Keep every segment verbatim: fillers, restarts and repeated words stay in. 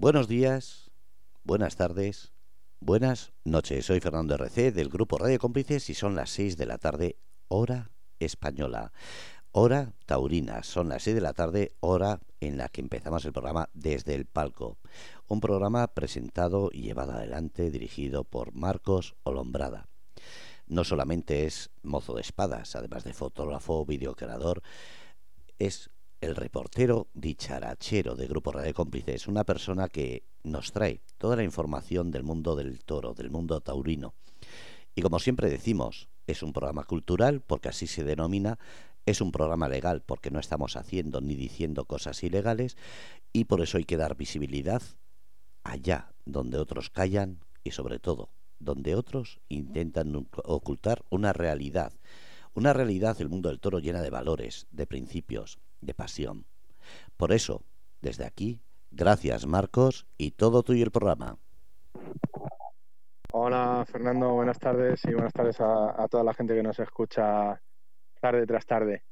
Buenos días, buenas tardes, buenas noches. Soy Fernando R C del Grupo Radio Cómplices y son las seis de la tarde, hora española. Hora taurina, son las seis de la tarde, hora en la que empezamos el programa Desde el Palco. Un programa presentado y llevado adelante, dirigido por Marcos Olombrada. No solamente es mozo de espadas, además de fotógrafo, videocurador, es el reportero dicharachero de Grupo Radio Cómplices, una persona que nos trae toda la información del mundo del toro, del mundo taurino. Y como siempre decimos, es un programa cultural, porque así se denomina. Es un programa legal, porque no estamos haciendo ni diciendo cosas ilegales, y por eso hay que dar visibilidad allá donde otros callan y sobre todo donde otros intentan ocultar una realidad. Una realidad del mundo del toro llena de valores, de principios, de pasión. Por eso, desde aquí, gracias Marcos y todo tuyo el programa. Hola Fernando, buenas tardes y buenas tardes a, a toda la gente que nos escucha tarde tras tarde.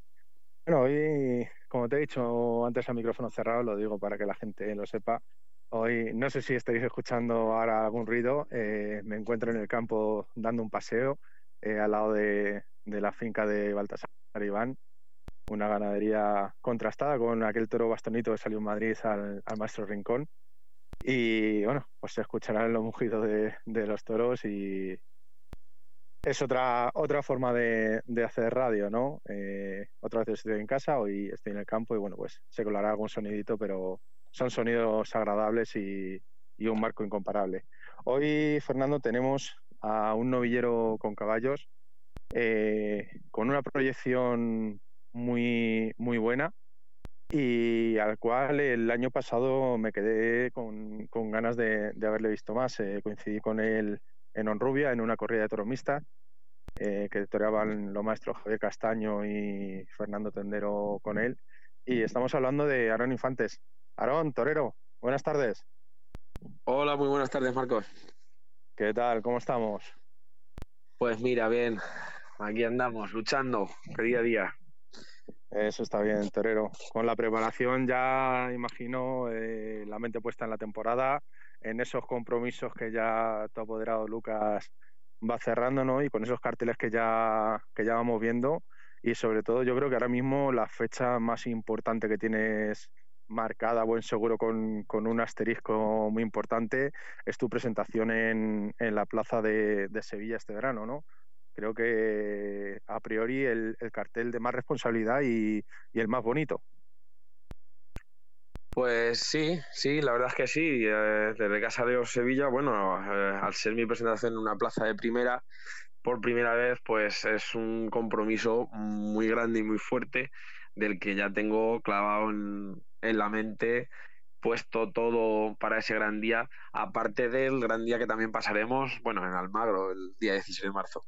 Bueno, hoy, como te he dicho antes al micrófono cerrado, lo digo para que la gente lo sepa, hoy, no sé si estaréis escuchando ahora algún ruido, eh, me encuentro en el campo dando un paseo eh, al lado de, de la finca de Baltasar Iván, una ganadería contrastada con aquel toro bastonito que salió en Madrid al, al maestro Rincón, y bueno, pues se escucharán los mugidos de, de los toros y... Es otra otra forma de, de hacer radio, ¿no? Eh, otra vez estoy en casa, hoy estoy en el campo y bueno, pues se colará algún sonidito, pero son sonidos agradables y, y un marco incomparable. Hoy, Fernando, tenemos a un novillero con caballos eh, con una proyección muy, muy buena y al cual el año pasado me quedé con, con ganas de, de haberle visto más. Eh, coincidí con él en Honrubia, en una corrida de toros mixta eh, que toreaban los maestros Javier Castaño y Fernando Tendero con él. Y estamos hablando de Aarón Infante. Aarón, torero, buenas tardes. Hola, muy buenas tardes, Marcos. ¿Qué tal? ¿Cómo estamos? Pues mira, bien, aquí andamos, luchando, día a día. Eso está bien, torero. Con la preparación ya, imagino, eh, la mente puesta en la temporada, en esos compromisos que ya tu apoderado Lucas va cerrando, ¿no? Y con esos carteles que ya, que ya vamos viendo. Y sobre todo yo creo que ahora mismo la fecha más importante que tienes marcada, buen seguro, con, con un asterisco muy importante, es tu presentación en, en la plaza de, de Sevilla este verano, ¿no? Creo que a priori el, el cartel de más responsabilidad y, y el más bonito. Pues sí, sí, la verdad es que sí. Eh, desde Casa de Sevilla, bueno, eh, al ser mi presentación en una plaza de primera, por primera vez, pues es un compromiso muy grande y muy fuerte, del que ya tengo clavado en, en la mente, puesto todo para ese gran día, aparte del gran día que también pasaremos, bueno, en Almagro, el día dieciséis de marzo.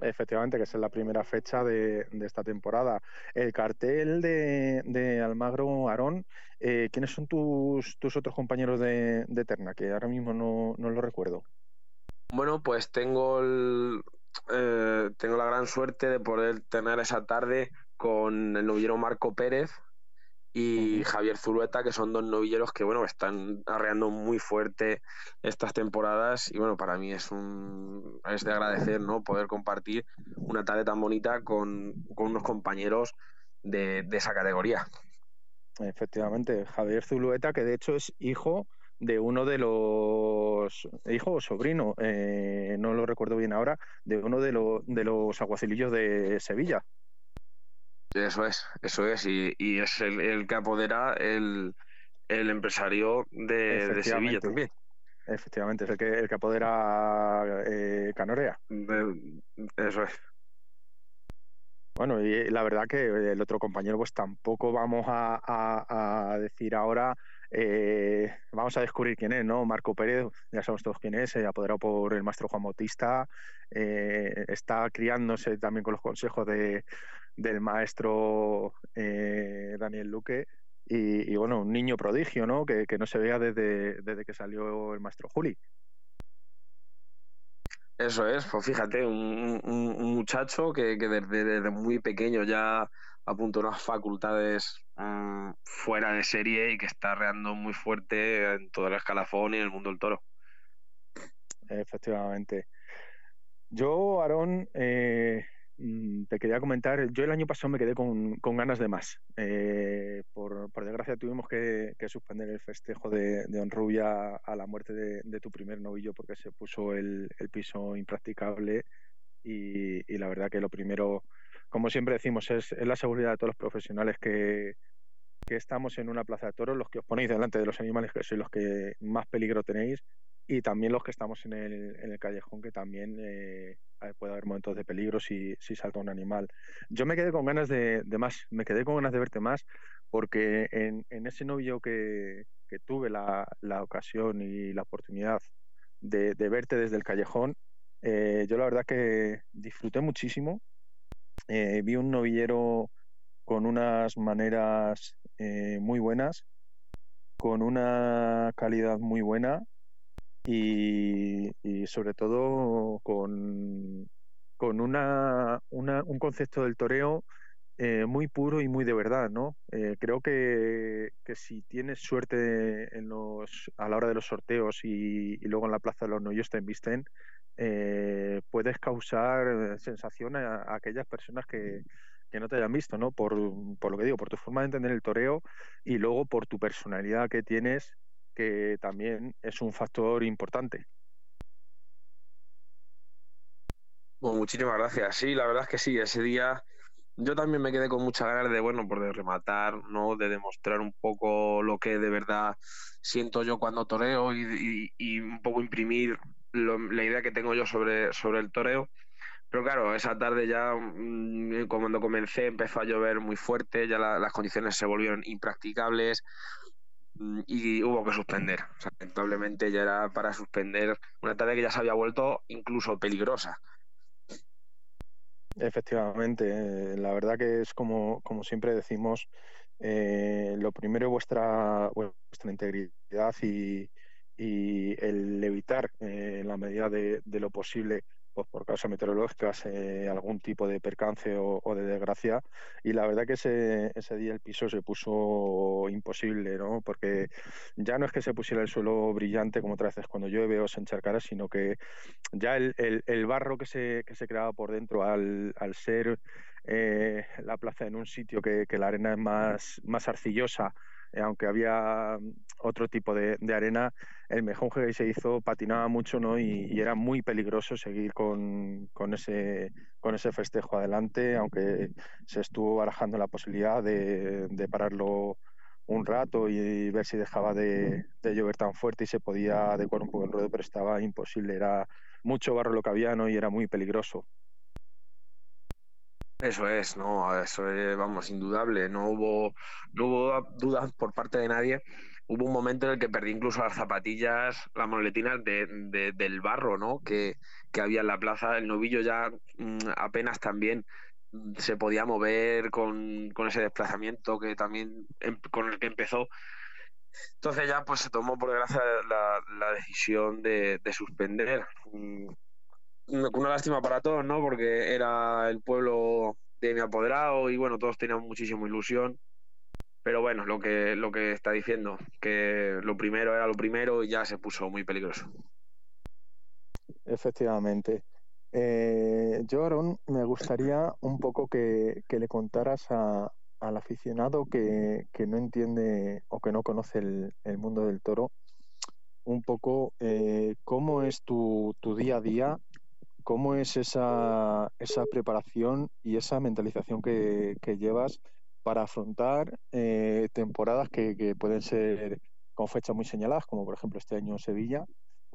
Efectivamente, que es la primera fecha de, de esta temporada. El cartel de, de Almagro, Aarón, eh, ¿quiénes son tus, tus otros compañeros de, de terna? Que ahora mismo no, no lo recuerdo. Bueno, pues tengo el, eh, tengo la gran suerte de poder tener esa tarde con el novillero Marco Pérez y Javier Zulueta, que son dos novilleros que, bueno, están arreando muy fuerte estas temporadas y, bueno, para mí es un es de agradecer, ¿no?, poder compartir una tarde tan bonita con, con unos compañeros de, de esa categoría. Efectivamente, Javier Zulueta, que de hecho es hijo de uno de los... hijo o sobrino, eh, no lo recuerdo bien ahora, de uno de, lo, de los aguacilillos de Sevilla. Eso es, eso es, y, y es el, el que apodera el, el empresario de, de Sevilla también. Efectivamente, es el que, el que apodera eh, Canorea. De, eso es. Bueno, y la verdad que el otro compañero, pues tampoco vamos a, a, a decir ahora, eh, vamos a descubrir quién es, ¿no? Marco Pérez, ya sabemos todos quién es, eh, apoderado por el maestro Juan Bautista, eh, está criándose también con los consejos de... del maestro eh, Daniel Luque y, y bueno, un niño prodigio, ¿no? Que, que no se vea desde, desde que salió el maestro Juli. Eso es, pues fíjate, un, un, un muchacho que, que desde, desde muy pequeño ya apunta unas facultades um, fuera de serie y que está arreando muy fuerte en todo el escalafón y en el mundo del toro. Efectivamente. Yo, Aarón, eh, te quería comentar, yo el año pasado me quedé con, con ganas de más. Eh, por, por desgracia tuvimos que, que suspender el festejo de, de Honrubia a la muerte de, de tu primer novillo porque se puso el, el piso impracticable y, y la verdad que lo primero, como siempre decimos, es, es la seguridad de todos los profesionales que, que estamos en una plaza de toros, los que os ponéis delante de los animales, que sois los que más peligro tenéis, y también los que estamos en el, en el callejón, que también eh, puede haber momentos de peligro si, si salta un animal. Yo me quedé con ganas de, de más, me quedé con ganas de verte más, porque en, en ese novillo que, que tuve la, la ocasión y la oportunidad de, de verte desde el callejón, eh, yo la verdad que disfruté muchísimo. Eh, vi un novillero con unas maneras eh, muy buenas, con una calidad muy buena y, y sobre todo con, con una, una, un concepto del toreo eh, muy puro y muy de verdad, ¿no? Eh, creo que, que si tienes suerte en los, a la hora de los sorteos y, y luego en la plaza de los novillos te embisten, Eh, puedes causar sensación a, a aquellas personas que, que no te hayan visto, ¿no? Por, por lo que digo, por tu forma de entender el toreo y luego por tu personalidad que tienes, que también es un factor importante. Bueno, muchísimas gracias. Sí, la verdad es que sí, ese día yo también me quedé con muchas ganas de, bueno, por de rematar, ¿no? De demostrar un poco lo que de verdad siento yo cuando toreo y, y, y un poco imprimir Lo, la idea que tengo yo sobre, sobre el toreo. Pero claro, esa tarde ya mmm, cuando comencé empezó a llover muy fuerte, ya la, las condiciones se volvieron impracticables mmm, y hubo que suspender. O sea, lamentablemente ya era para suspender una tarde que ya se había vuelto incluso peligrosa. Efectivamente, eh, la verdad que es como, como siempre decimos, eh, lo primero vuestra vuestra integridad y y el evitar eh, en la medida de, de lo posible, pues por causas meteorológicas, eh, algún tipo de percance o, o de desgracia. Y la verdad que ese, ese día el piso se puso imposible, ¿no? Porque ya no es que se pusiera el suelo brillante como otras veces cuando llueve o se encharcara, sino que ya el, el, el barro que se, que se creaba por dentro al, al ser eh, la plaza en un sitio que, que la arena es más, más arcillosa, aunque había otro tipo de, de arena, el mejunje que se hizo patinaba mucho, ¿no? y, y era muy peligroso seguir con, con, ese, con ese festejo adelante, aunque se estuvo barajando la posibilidad de, de pararlo un rato y, y ver si dejaba de, de llover tan fuerte y se podía adecuar un poco el ruedo, pero estaba imposible, era mucho barro lo que había, ¿no? Y era muy peligroso. Eso es, no, eso es, vamos, indudable. No hubo, no hubo dudas por parte de nadie. Hubo un momento en el que perdí incluso las zapatillas, las maletinas de, de, del barro, ¿no? Que, que había en la plaza. El novillo ya mmm, apenas también se podía mover con, con ese desplazamiento que también em, con el que empezó. Entonces ya pues se tomó por desgracia la, la decisión de, de suspender. Una lástima para todos, ¿no? Porque era el pueblo de mi apoderado y bueno, todos teníamos muchísima ilusión. Pero bueno, lo que, lo que está diciendo, que lo primero era lo primero y ya se puso muy peligroso. Efectivamente. Eh, yo, Aarón, me gustaría un poco que, que le contaras a, al aficionado que, que no entiende o que no conoce el, el mundo del toro un poco eh, cómo es tu, tu día a día. ¿Cómo es esa, esa preparación y esa mentalización que, que llevas para afrontar eh, temporadas que, que pueden ser con fechas muy señaladas, como por ejemplo este año en Sevilla,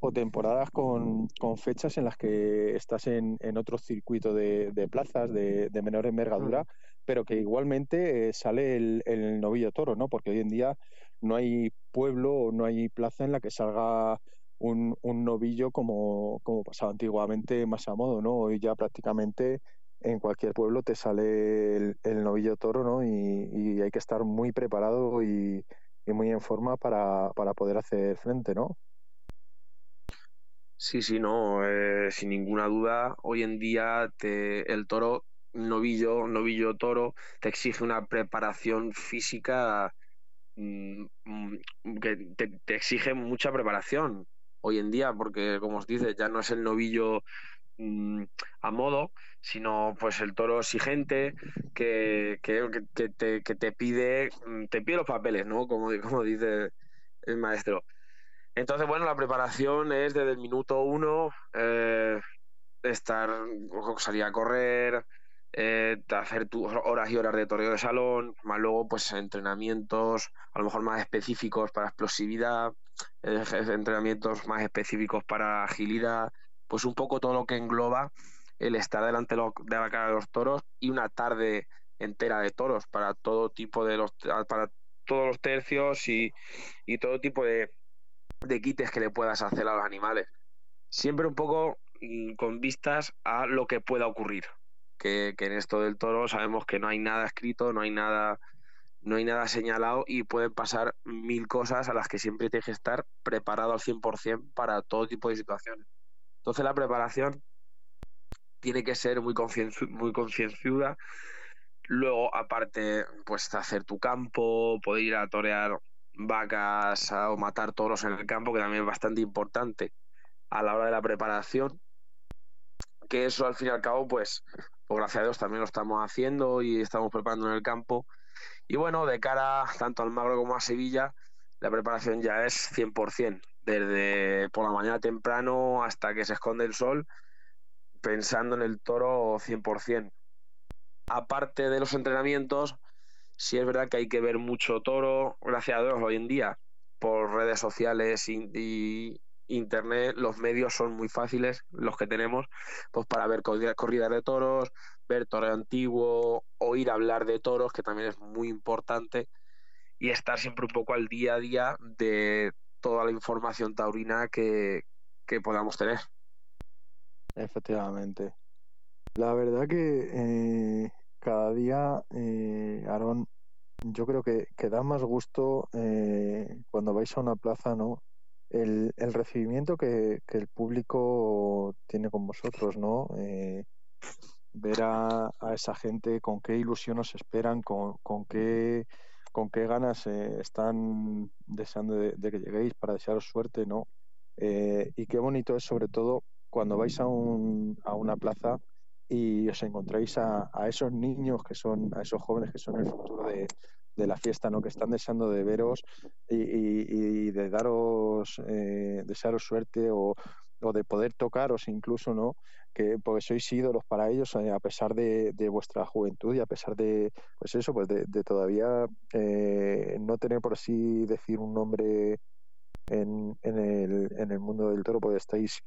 o temporadas con, con fechas en las que estás en, en otro circuito de, de plazas de, de menor envergadura, pero que igualmente eh, sale el, el novillo toro, ¿no? Porque hoy en día no hay pueblo o no hay plaza en la que salga Un, un novillo como, como pasaba antiguamente más a modo, ¿no? Hoy ya prácticamente en cualquier pueblo te sale el, el novillo toro, ¿no? Y, y hay que estar muy preparado y, y muy en forma para, para poder hacer frente, ¿no? Sí, sí, no, eh, sin ninguna duda. Hoy en día te, el toro novillo, novillo toro, te exige una preparación física mmm, que te, te exige mucha preparación hoy en día, porque como os dice, ya no es el novillo mmm, a modo, sino pues el toro exigente que, que, que, que, te, que te pide te pide los papeles, ¿no? Como, como dice el maestro. Entonces, bueno, la preparación es desde el minuto uno, eh, estar, salir a correr, eh, hacer tu, horas y horas de toreo de salón, más luego pues entrenamientos a lo mejor más específicos para explosividad, eh, entrenamientos más específicos para agilidad, pues un poco todo lo que engloba el estar delante de la cara de los toros, y una tarde entera de toros para todo tipo de los, para todos los tercios y, y todo tipo de, de quites que le puedas hacer a los animales, siempre un poco con vistas a lo que pueda ocurrir, que, que en esto del toro sabemos que no hay nada escrito, no hay nada, no hay nada señalado, y pueden pasar mil cosas a las que siempre tienes que estar preparado al cien por cien para todo tipo de situaciones. Entonces la preparación tiene que ser muy concienzuda, muy concienzuda. Luego, aparte, pues hacer tu campo, poder ir a torear vacas a, o matar toros en el campo, que también es bastante importante a la hora de la preparación, que eso al fin y al cabo, pues, por gracias a Dios también lo estamos haciendo y estamos preparando en el campo. Y bueno, de cara tanto a Almagro como a Sevilla, la preparación ya es cien por cien, desde por la mañana temprano hasta que se esconde el sol, pensando en el toro cien por cien. Aparte de los entrenamientos, sí es verdad que hay que ver mucho toro, gracias a Dios hoy en día, por redes sociales y, y internet, los medios son muy fáciles, los que tenemos, pues para ver corridas de toros, ver toreo antiguo, oír hablar de toros, que también es muy importante, y estar siempre un poco al día a día de toda la información taurina que, que podamos tener. Efectivamente. La verdad que eh, cada día, eh, Aarón, yo creo que, que da más gusto eh, cuando vais a una plaza, ¿no? El, el recibimiento que, que el público tiene con vosotros, ¿no? Eh, ver a, a esa gente con qué ilusión os esperan, con, con, qué, con qué ganas eh, están deseando de, de que lleguéis para desearos suerte, ¿no? Eh, y qué bonito es, sobre todo, cuando vais a, un, a una plaza y os encontráis a, a esos niños que son, a esos jóvenes que son el futuro de, de la fiesta, ¿no? Que están deseando de veros y, y, y de daros, eh, desearos suerte o, o de poder tocaros incluso, ¿no? Que porque sois ídolos para ellos, eh, a pesar de, de vuestra juventud y a pesar de, pues eso, pues de, de todavía eh, no tener, por así decir, un nombre en, en, el, en el mundo del toro, porque estáis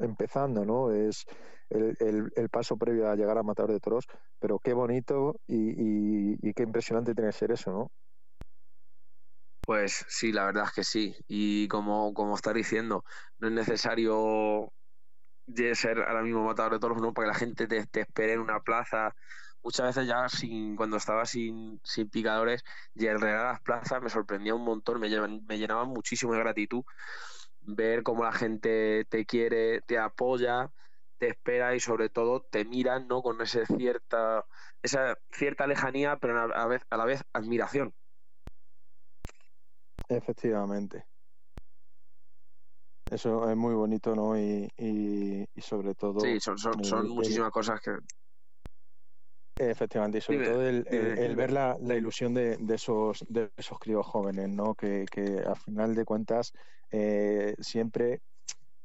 empezando, ¿no? Es el, el, el paso previo a llegar a matador de toros, pero qué bonito y, y, y qué impresionante tiene que ser eso, ¿no? Pues sí, la verdad es que sí. Y como, como estás diciendo, no es necesario ser ahora mismo matador de toros, ¿no? Para que la gente te, te espere en una plaza. Muchas veces ya sin, cuando estaba sin, sin picadores y alrededor de las plazas me sorprendía un montón, me, me llenaba muchísimo de gratitud ver cómo la gente te quiere, te apoya, te espera y sobre todo te miran, ¿no? Con ese cierta, esa cierta lejanía, pero a la vez, a la vez admiración. Efectivamente. Eso es muy bonito, ¿no? Y, y, y sobre todo... Sí, son, son, son el, muchísimas el, cosas que... Efectivamente, y sobre dime, todo el, el, el ver la, la ilusión de, de, esos, de esos críos jóvenes, ¿no? Que, que al final de cuentas eh, siempre,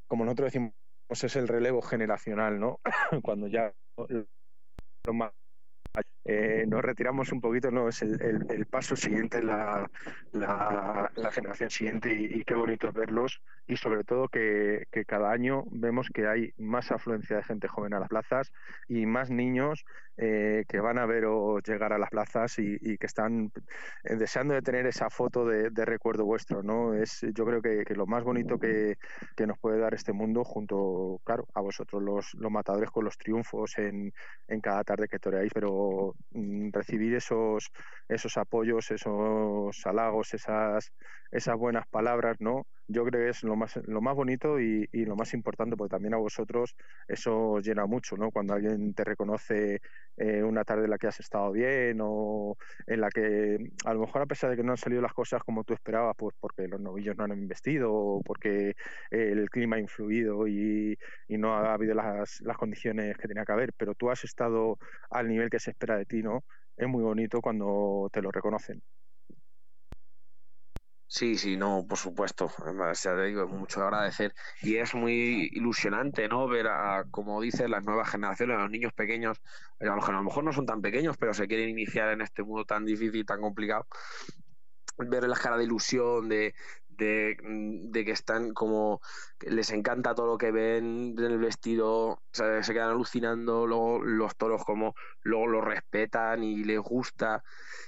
como nosotros decimos, es el relevo generacional, ¿no? Cuando ya los más eh, nos retiramos un poquito, no es el, el, el paso siguiente, la, la, la generación siguiente, y, y qué bonito verlos, y sobre todo que, que cada año vemos que hay más afluencia de gente joven a las plazas y más niños eh, que van a veros llegar a las plazas y, y que están deseando de tener esa foto de, de recuerdo vuestro, ¿no? Es, yo creo que, que lo más bonito que, que nos puede dar este mundo, junto, claro, a vosotros los, los matadores con los triunfos en, en cada tarde que toreáis, pero recibir esos esos apoyos, esos halagos, esas esas buenas palabras, ¿no? Yo creo que es lo más, lo más bonito y, y lo más importante, porque también a vosotros eso os llena mucho, ¿no? Cuando alguien te reconoce eh, una tarde en la que has estado bien, o en la que a lo mejor a pesar de que no han salido las cosas como tú esperabas, pues porque los novillos no han investido, o porque el clima ha influido y, y no ha habido las, las condiciones que tenía que haber, pero tú has estado al nivel que se espera de ti, ¿no? Es muy bonito cuando te lo reconocen. Sí, sí, no, por supuesto. O sea, te digo, mucho agradecer. Y es muy ilusionante, ¿no? Ver, a, como dices, las nuevas generaciones, los niños pequeños, a los que a lo mejor no son tan pequeños, pero se quieren iniciar en este mundo tan difícil, tan complicado. Ver las caras de ilusión, de, de, de que están como... Les encanta todo lo que ven en el vestido, o sea, se quedan alucinando, luego los toros como luego los respetan y les gusta.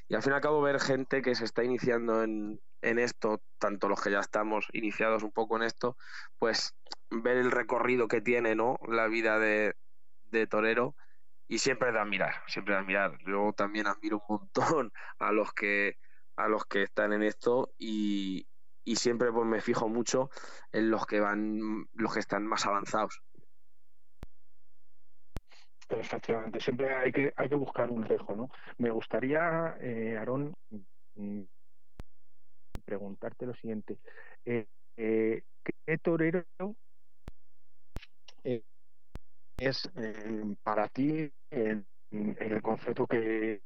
Y al fin y al cabo ver gente que se está iniciando en... en esto, tanto los que ya estamos iniciados un poco en esto, pues ver el recorrido que tiene, ¿no?, la vida de, de torero, y siempre de admirar, siempre de admirar. Yo también admiro un montón a los que a los que están en esto, y, y siempre pues me fijo mucho en los que van, los que están más avanzados. Efectivamente, siempre hay que, hay que buscar un rejo, ¿no? Me gustaría, eh, Aarón, preguntarte lo siguiente, eh, eh, ¿qué torero eh, es eh, para ti en, en el concepto que...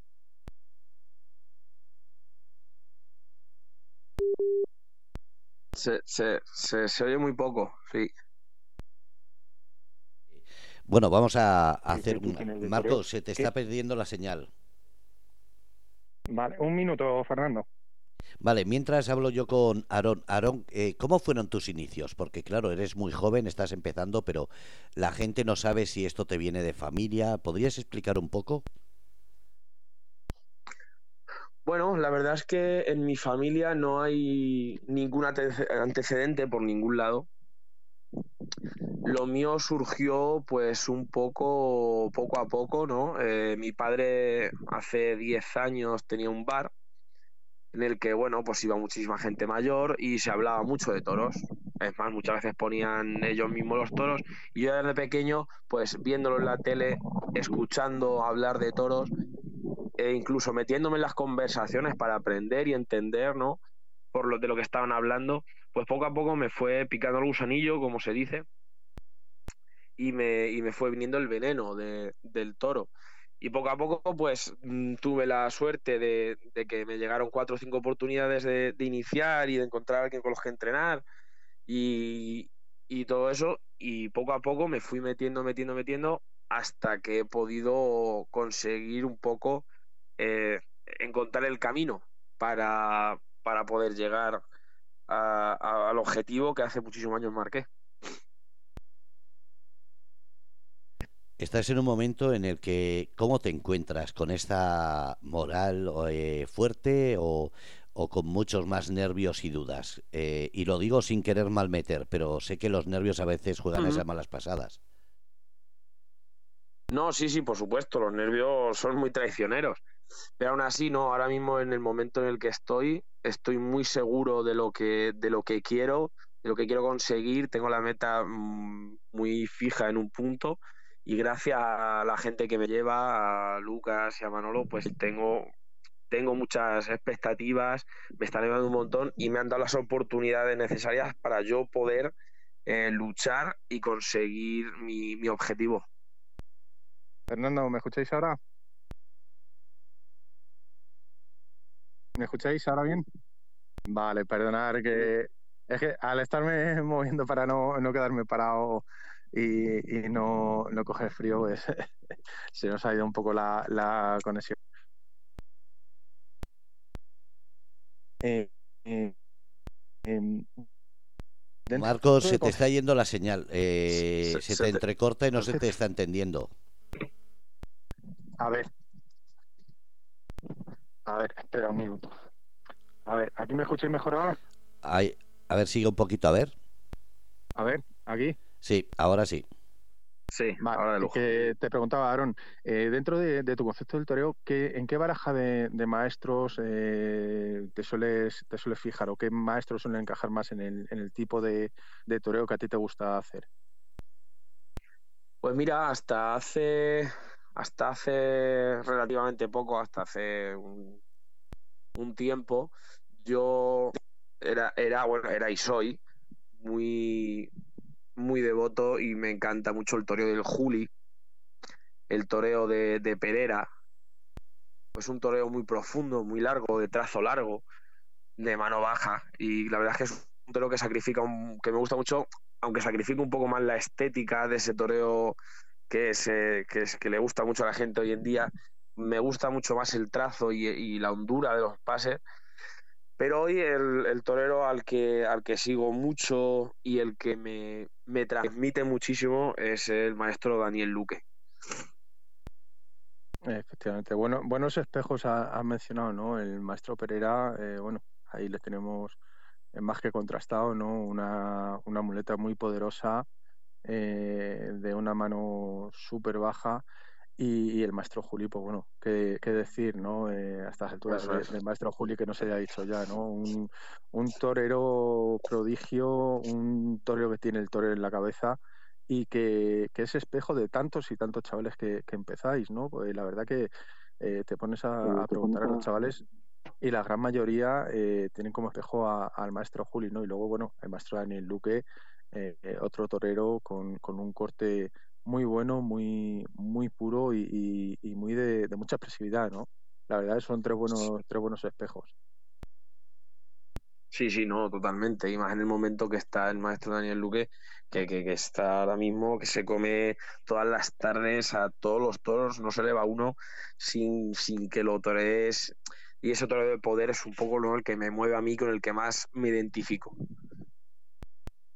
Se, se, se, se oye muy poco, sí. Bueno, vamos a, a sí, hacer una... Marco, se te está ¿Qué? perdiendo la señal. Vale, un minuto, Fernando. Vale, mientras hablo yo con Aarón. Aarón, eh, ¿cómo fueron tus inicios? Porque claro, eres muy joven, estás empezando, pero la gente no sabe si esto te viene de familia. ¿Podrías explicar un poco? Bueno, la verdad es que en mi familia no hay ningún antecedente por ningún lado. Lo mío surgió pues un poco, poco a poco, ¿no? Eh, mi padre hace diez años tenía un bar en el que, bueno, pues iba muchísima gente mayor y se hablaba mucho de toros. Es más, muchas veces ponían ellos mismos los toros, y yo desde pequeño, pues viéndolo en la tele, escuchando hablar de toros, e incluso metiéndome en las conversaciones para aprender y entender, ¿no?, por lo de lo que estaban hablando, pues poco a poco me fue picando el gusanillo, como se dice, y me, y me fue viniendo el veneno de, del toro. Y poco a poco, pues, tuve la suerte de, de que me llegaron cuatro o cinco oportunidades de, de iniciar y de encontrar a alguien con los que entrenar y, y todo eso. Y poco a poco me fui metiendo, metiendo, metiendo hasta que he podido conseguir un poco eh, encontrar el camino para, para poder llegar a, a, al objetivo que hace muchísimos años marqué. Estás en un momento en el que, ¿cómo te encuentras? ¿Con esta moral eh, fuerte o, o con muchos más nervios y dudas? Eh, y lo digo sin querer mal meter, pero sé que los nervios a veces juegan uh-huh. esas malas pasadas. No, sí, sí, por supuesto, los nervios son muy traicioneros. Pero aún así, no, ahora mismo en el momento en el que estoy, estoy muy seguro de lo que, de lo que quiero, de lo que quiero conseguir. Tengo la meta muy fija en un punto. Y gracias a la gente que me lleva, a Lucas y a Manolo, pues tengo, tengo muchas expectativas, me están llevando un montón y me han dado las oportunidades necesarias para yo poder eh, luchar y conseguir mi, mi objetivo. Fernando, ¿me escucháis ahora? ¿Me escucháis ahora bien? Vale, perdonad que... Es que al estarme moviendo para no, no quedarme parado... y, y no, no coger frío, pues se nos ha ido un poco la, la conexión. Eh, eh, eh, Marcos, se te está yendo la señal, eh, se, se, se te entrecorta y no se te está entendiendo. A ver, a ver, espera un minuto. A ver, ¿aquí me escucháis mejor ahora? Ay, a ver, sigue un poquito, a ver. A ver, ¿aquí? Sí, ahora sí. Sí, vale, ahora de lujo. Que te preguntaba, Aarón, eh, dentro de, de tu concepto del toreo, ¿qué, ¿en qué baraja de, de maestros eh, te sueles te sueles fijar, o qué maestros suelen encajar más en el, en el tipo de, de toreo que a ti te gusta hacer? Pues mira, hasta hace hasta hace relativamente poco, hasta hace un, un tiempo, yo era era bueno, era y soy muy muy devoto y me encanta mucho el toreo del Juli, el toreo de, de Perera. Es un toreo muy profundo, muy largo, de trazo largo, de mano baja, y la verdad es que es un toreo que sacrifica un, que me gusta mucho, aunque sacrifica un poco más la estética de ese toreo que es, eh, que es que le gusta mucho a la gente hoy en día. Me gusta mucho más el trazo y, y la hondura de los pases. Pero hoy el, el torero al que al que sigo mucho y el que me, me transmite muchísimo es el maestro Daniel Luque. Efectivamente. Bueno, buenos espejos has ha mencionado, ¿no? El maestro Perera, eh, bueno, ahí le tenemos más que contrastado, ¿no? Una, una muleta muy poderosa, eh, de una mano súper baja. Y, y el maestro Juli, pues bueno, qué, qué decir, ¿no? Eh, a estas alturas del claro, maestro Juli, que no se haya dicho ya, ¿no? Un, un torero prodigio, un torero que tiene el torero en la cabeza y que, que es espejo de tantos y tantos chavales que, que empezáis, ¿no? Pues la verdad que eh, te pones a, a preguntar a los chavales y la gran mayoría eh, tienen como espejo a, al maestro Juli, ¿no? Y luego, bueno, el maestro Daniel Luque, eh, eh, otro torero con, con un corte muy bueno, muy muy puro y, y, y muy de, de mucha expresividad, ¿no? La verdad son tres buenos tres buenos espejos. Sí, sí, no, totalmente. Y más en el momento que está el maestro Daniel Luque, que, que, que está ahora mismo, que se come todas las tardes a todos los toros, no se le va uno sin, sin que lo torees. Y ese toreo de poder es un poco lo que me mueve a mí, con el que más me identifico.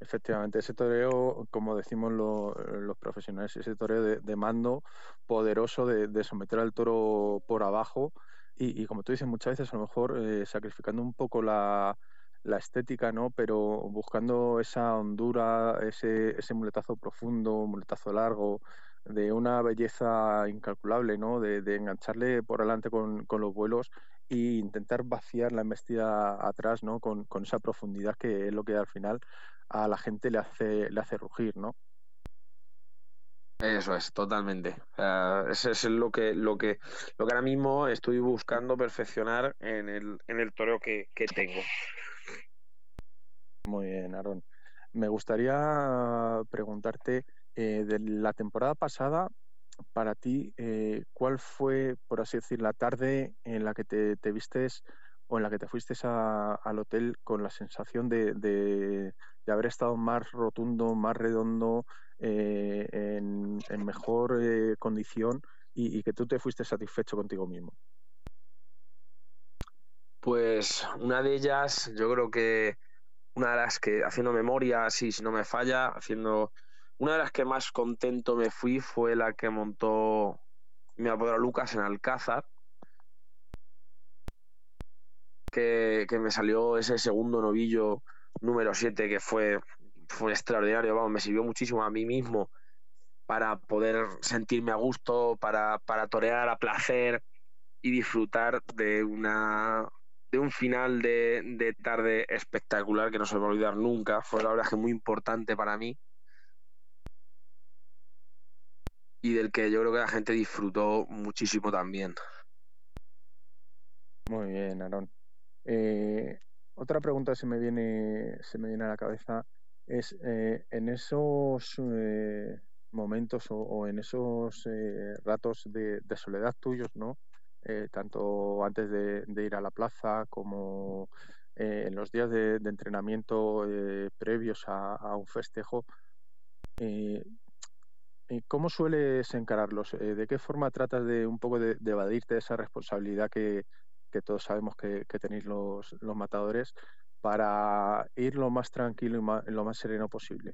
Efectivamente, ese toreo, como decimos lo, los profesionales, ese toreo de, de mando poderoso, de, de someter al toro por abajo y, y como tú dices, muchas veces a lo mejor eh, sacrificando un poco la, la estética, ¿no? Pero buscando esa hondura, ese, ese muletazo profundo, muletazo largo, de una belleza incalculable, ¿no? De, de engancharle por delante con, con los vuelos e intentar vaciar la embestida atrás, ¿no? Con, con esa profundidad que es lo que al final a la gente le hace le hace rugir, ¿no? Eso es, totalmente. Uh, eso es lo que lo que lo que ahora mismo estoy buscando perfeccionar en el en el toreo que, que tengo. Muy bien, Aarón. Me gustaría preguntarte, eh, de la temporada pasada, para ti, eh, ¿cuál fue, por así decir, la tarde en la que te, te vistes o en la que te fuiste a, al hotel con la sensación de, de, de haber estado más rotundo, más redondo, eh, en, en mejor eh, condición y, y que tú te fuiste satisfecho contigo mismo? Pues una de ellas, yo creo que una de las que, haciendo memoria, así, si no me falla, haciendo una de las que más contento me fui fue la que montó mi apoderado Lucas en Alcázar. Que, que me salió ese segundo novillo número siete, que fue, fue extraordinario. Vamos, me sirvió muchísimo a mí mismo para poder sentirme a gusto, para, para torear a placer y disfrutar de una de un final de, de tarde espectacular que no se me va a olvidar nunca. Fue la verdad que muy importante para mí y del que yo creo que la gente disfrutó muchísimo también. Muy bien, Aarón. Eh, otra pregunta se me viene se me viene a la cabeza es, eh, en esos eh, momentos o, o en esos eh, ratos de, de soledad tuyos, ¿no? Eh, tanto antes de, de ir a la plaza como eh, en los días de, de entrenamiento eh, previos a, a un festejo, eh, ¿cómo sueles encararlos? Eh, ¿de qué forma tratas de un poco de, de evadirte de esa responsabilidad que que todos sabemos que, que tenéis los, los matadores, para ir lo más tranquilo y más, lo más sereno posible?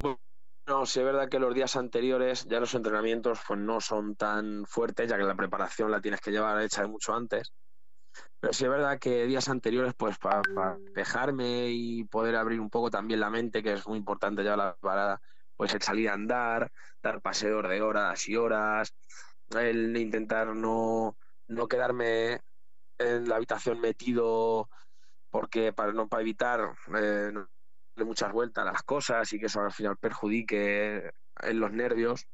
Bueno, sí es verdad que los días anteriores ya los entrenamientos pues no son tan fuertes, ya que la preparación la tienes que llevar hecha de mucho antes. Pero sí es verdad que días anteriores, pues para despejarme y poder abrir un poco también la mente, que es muy importante ya la parada, pues el salir a andar, dar paseos de horas y horas, el intentar no, no quedarme en la habitación metido, porque para no para evitar eh, darle muchas vueltas a las cosas y que eso al final perjudique en los nervios.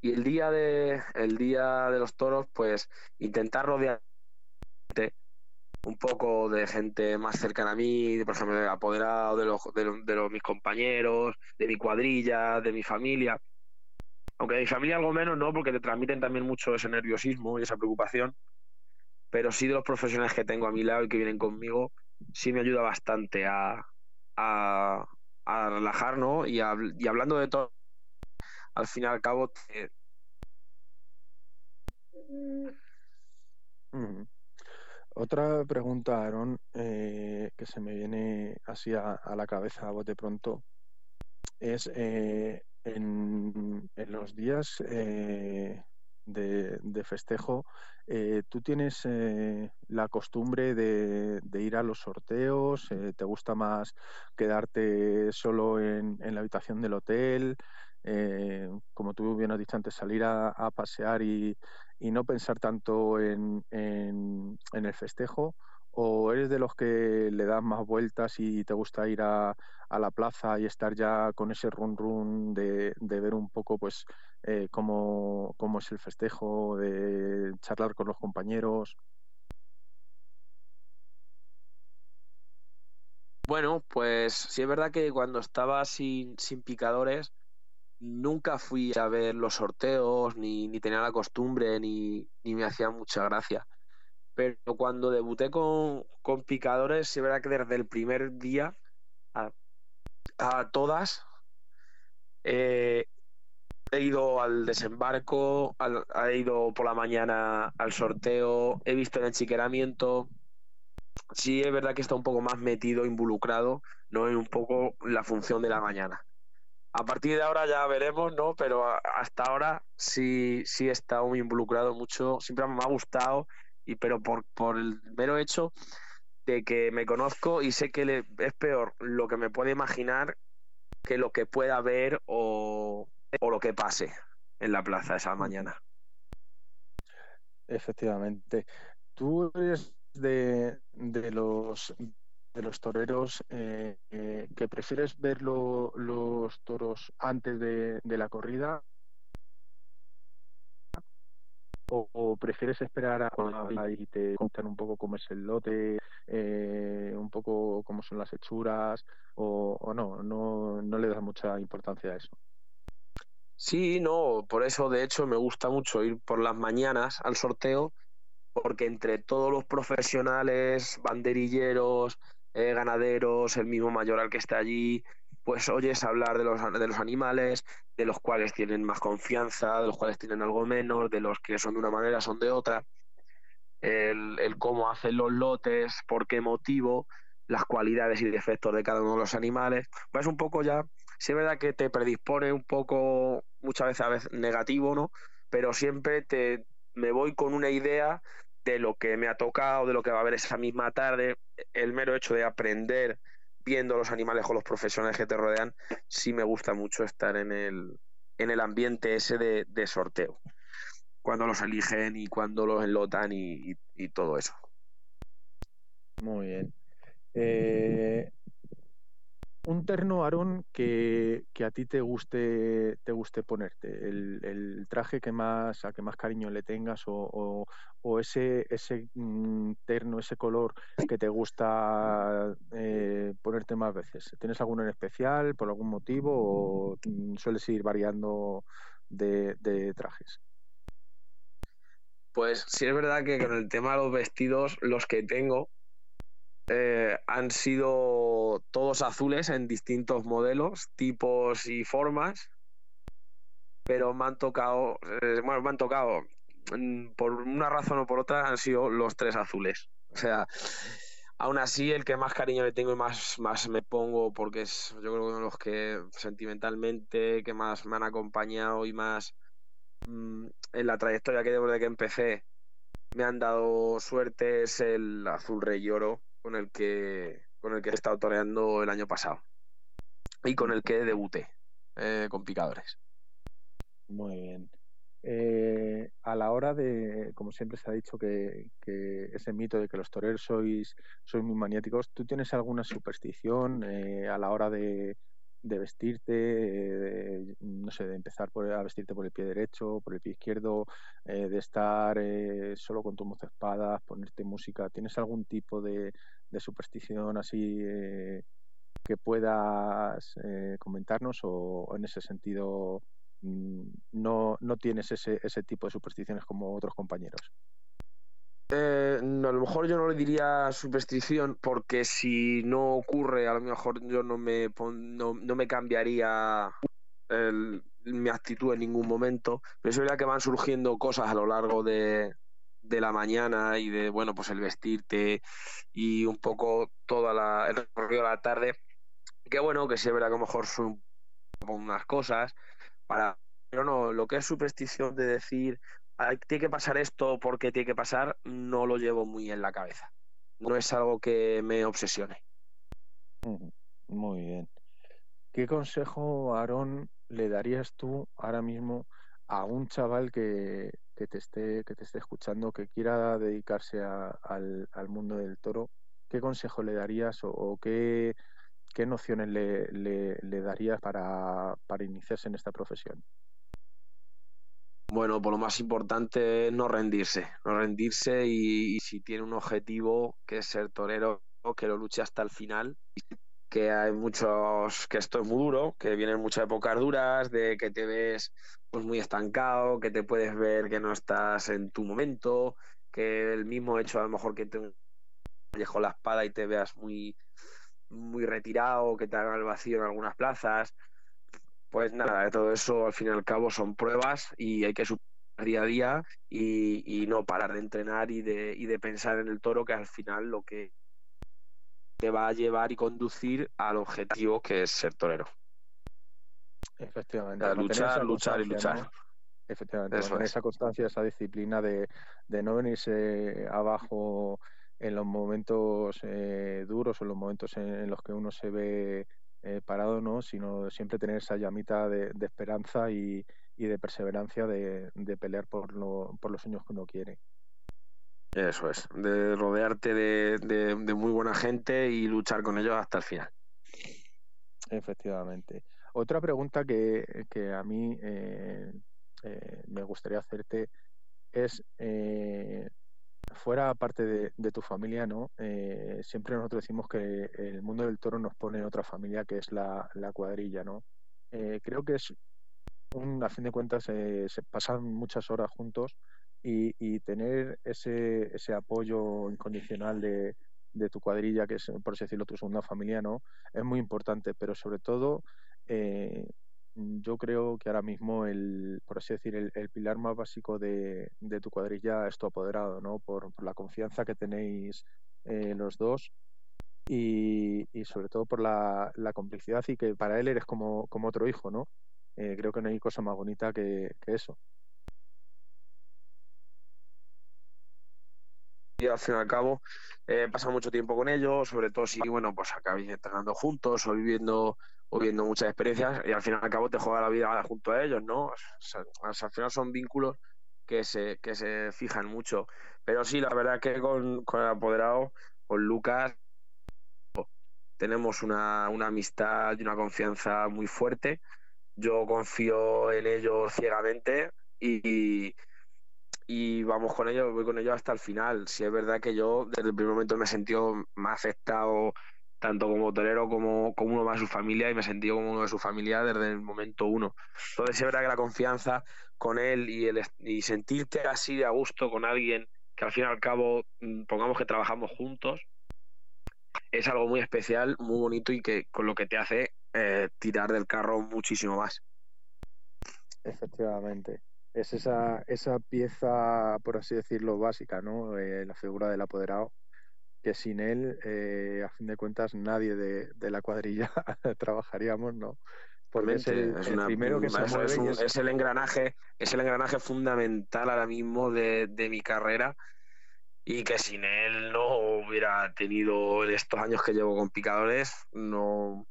Y el día de el día de los toros, pues intentar rodear un poco de gente más cercana a mí, por ejemplo, de apoderado, de los de, los, de los, mis compañeros, de mi cuadrilla, de mi familia. Aunque de mi familia algo menos, ¿no? Porque te transmiten también mucho ese nerviosismo y esa preocupación. Pero sí de los profesionales que tengo a mi lado y que vienen conmigo, sí me ayuda bastante a, a, a relajar, ¿no? Y, a, y hablando de todo, al fin y al cabo... Te... Mm. Otra pregunta, Aarón, eh, que se me viene así a, a la cabeza a bote pronto, es eh, en, en los días eh, de, de festejo, eh, ¿tú tienes eh, la costumbre de, de ir a los sorteos? Eh, ¿te gusta más quedarte solo en, en la habitación del hotel? Eh, como tú bien has dicho antes, salir a, a pasear y, y no pensar tanto en, en, en el festejo, o eres de los que le das más vueltas y te gusta ir a, a la plaza y estar ya con ese run run de, de ver un poco pues eh, cómo, cómo es el festejo, de charlar con los compañeros? Bueno, pues sí es verdad que cuando estaba sin, sin picadores nunca fui a ver los sorteos, ni, ni tenía la costumbre, ni, ni me hacía mucha gracia. Pero cuando debuté con, con picadores, sí es verdad que desde el primer día a, a todas eh, he ido al desembarco, al, he ido por la mañana al sorteo, he visto el enchiqueramiento. Sí es verdad que está un poco más metido, involucrado, ¿no? En un poco la función de la mañana. A partir de ahora ya veremos, ¿no? Pero hasta ahora sí, sí he estado muy involucrado mucho. Siempre me ha gustado, y pero por, por el mero hecho de que me conozco y sé que le, es peor lo que me puede imaginar que lo que pueda ver o, o lo que pase en la plaza esa mañana. Efectivamente. Tú eres de, de los... de los toreros eh, eh, que prefieres ver lo, los toros antes de, de la corrida, o, o prefieres esperar a la y te contan un poco cómo es el lote, eh, un poco cómo son las hechuras, o, o no, no no le das mucha importancia a eso? Sí, no, por eso de hecho me gusta mucho ir por las mañanas al sorteo, porque entre todos los profesionales, banderilleros, Eh, ganaderos, el mismo mayoral que está allí, pues oyes hablar de los, de los animales, de los cuales tienen más confianza, de los cuales tienen algo menos, de los que son de una manera, son de otra, el, el cómo hacen los lotes, por qué motivo, las cualidades y defectos de cada uno de los animales. Pues un poco ya, sí es verdad que te predispone un poco, muchas veces, a veces negativo, ¿no? Pero siempre te, me voy con una idea de lo que me ha tocado, de lo que va a haber esa misma tarde. El mero hecho de aprender viendo los animales o los profesionales que te rodean, sí me gusta mucho estar en el, en el ambiente ese de, de sorteo, cuando los eligen y cuando los enlotan y, y, y todo eso. Muy bien. Eh, un terno, Aarón, que, que a ti te guste te guste ponerte, el, el traje que más a que más cariño le tengas, o, o, o ese ese terno, ese color que te gusta eh, ponerte más veces. ¿Tienes alguno en especial por algún motivo, o sueles ir variando de, de trajes? Pues sí es verdad que con el tema de los vestidos, los que tengo Eh, han sido todos azules en distintos modelos, tipos y formas, pero me han tocado, eh, bueno, me han tocado por una razón o por otra, han sido los tres azules. O sea, aún así el que más cariño le tengo y más, más me pongo, porque es, yo creo, uno de los que sentimentalmente que más me han acompañado y más mmm, en la trayectoria que desde que empecé me han dado suerte, es el azul rey y oro, con el que con el que he estado toreando el año pasado y con el que debuté eh, con picadores. Muy bien. Eh, a la hora de, como siempre se ha dicho que, que ese mito de que los toreros sois, sois muy maniáticos, ¿tú tienes alguna superstición eh, a la hora de, de vestirte, eh, de, no sé, de empezar por, a vestirte por el pie derecho, por el pie izquierdo, eh, de estar eh, solo con tu mozaespadas, ponerte música? ¿Tienes algún tipo de, de superstición así eh, que puedas eh, comentarnos o, o en ese sentido... No, no tienes ese, ese tipo de supersticiones como otros compañeros? Eh, no, a lo mejor yo no le diría superstición, porque si no ocurre, a lo mejor yo no me, pon, no, no me cambiaría el, mi actitud en ningún momento. Pero es verdad que van surgiendo cosas a lo largo de, de la mañana y de, bueno, pues el vestirte y un poco toda la, el recorrido de la tarde. Que bueno, que sí es verdad que a lo mejor son unas cosas. Para, pero no, lo que es superstición de decir tiene que pasar esto porque tiene que pasar, no lo llevo muy en la cabeza. No es algo que me obsesione. Muy bien. ¿Qué consejo, Aarón, le darías tú ahora mismo a un chaval que, que te esté que te esté escuchando, que quiera dedicarse a, al, al mundo del toro? ¿Qué consejo le darías o, o qué... ¿Qué nociones le, le, le darías para, para iniciarse en esta profesión? Bueno, pues lo más importante es no rendirse, no rendirse y, y si tiene un objetivo que es ser torero, que lo luche hasta el final, que hay muchos, que esto es muy duro, que vienen muchas épocas duras, de que te ves pues muy estancado, que te puedes ver que no estás en tu momento, que el mismo hecho a lo mejor que te dejó la espada y te veas muy... muy retirado, que te hagan el vacío en algunas plazas. Pues nada, de todo eso al fin y al cabo son pruebas y hay que superar día a día y, y no parar de entrenar y de, y de pensar en el toro, que al final lo que te va a llevar y conducir al objetivo que es ser torero. Efectivamente, o sea, luchar, luchar y luchar, ¿no? Efectivamente, eso, esa constancia, esa disciplina de, de no venirse abajo en los momentos eh, duros o en los momentos en, en los que uno se ve eh, parado, ¿no? Sino siempre tener esa llamita de, de esperanza y, y de perseverancia de, de pelear por, lo, por los sueños que uno quiere. Eso es, de rodearte de, de, de muy buena gente y luchar con ellos hasta el final. Efectivamente. Otra pregunta que, que a mí eh, eh, me gustaría hacerte es... Eh, fuera parte de, de tu familia, ¿no? Eh, siempre nosotros decimos que el mundo del toro nos pone otra familia, que es la, la cuadrilla, ¿no? Eh, creo que es, un, a fin de cuentas, eh, se pasan muchas horas juntos y, y tener ese, ese apoyo incondicional de, de tu cuadrilla, que es, por así decirlo, tu segunda familia, ¿no? Es muy importante, pero sobre todo... Eh, yo creo que ahora mismo el, por así decir, el, el pilar más básico de, de tu cuadrilla es tu apoderado, ¿no? Por, por la confianza que tenéis eh, los dos y, y sobre todo por la, la complicidad y que para él eres como, como otro hijo, ¿no? Eh, creo que no hay cosa más bonita que, que eso. Y al fin y al cabo eh, pasa mucho tiempo con ellos, sobre todo si, bueno, pues acabáis entrenando juntos o viviendo o viendo muchas experiencias y al fin y al cabo te juega la vida junto a ellos, ¿no? O sea, al final son vínculos que se que se fijan mucho. Pero sí, la verdad es que con, con el apoderado, con Lucas, tenemos una, una amistad y una confianza muy fuerte. Yo confío en ellos ciegamente y... y vamos con ellos, voy con ellos hasta el final. Si es verdad que yo desde el primer momento me he sentido más afectado tanto como torero como, como uno más de su familia, y me he sentido como uno de su familia desde el momento uno. Entonces sí es verdad que la confianza con él y, el, y sentirte así de a gusto con alguien que al fin y al cabo pongamos que trabajamos juntos es algo muy especial, muy bonito y que con lo que te hace eh, tirar del carro muchísimo más. Efectivamente. Es esa, esa pieza, por así decirlo, básica, ¿no? Eh, la figura del apoderado, que sin él, eh, a fin de cuentas, nadie de, de la cuadrilla trabajaríamos, ¿no? Porque es el, es el una, primero que se mueve es, un, es... es el engranaje, es el engranaje fundamental ahora mismo de, de mi carrera, y que sin él no hubiera tenido en estos años que llevo con picadores, no,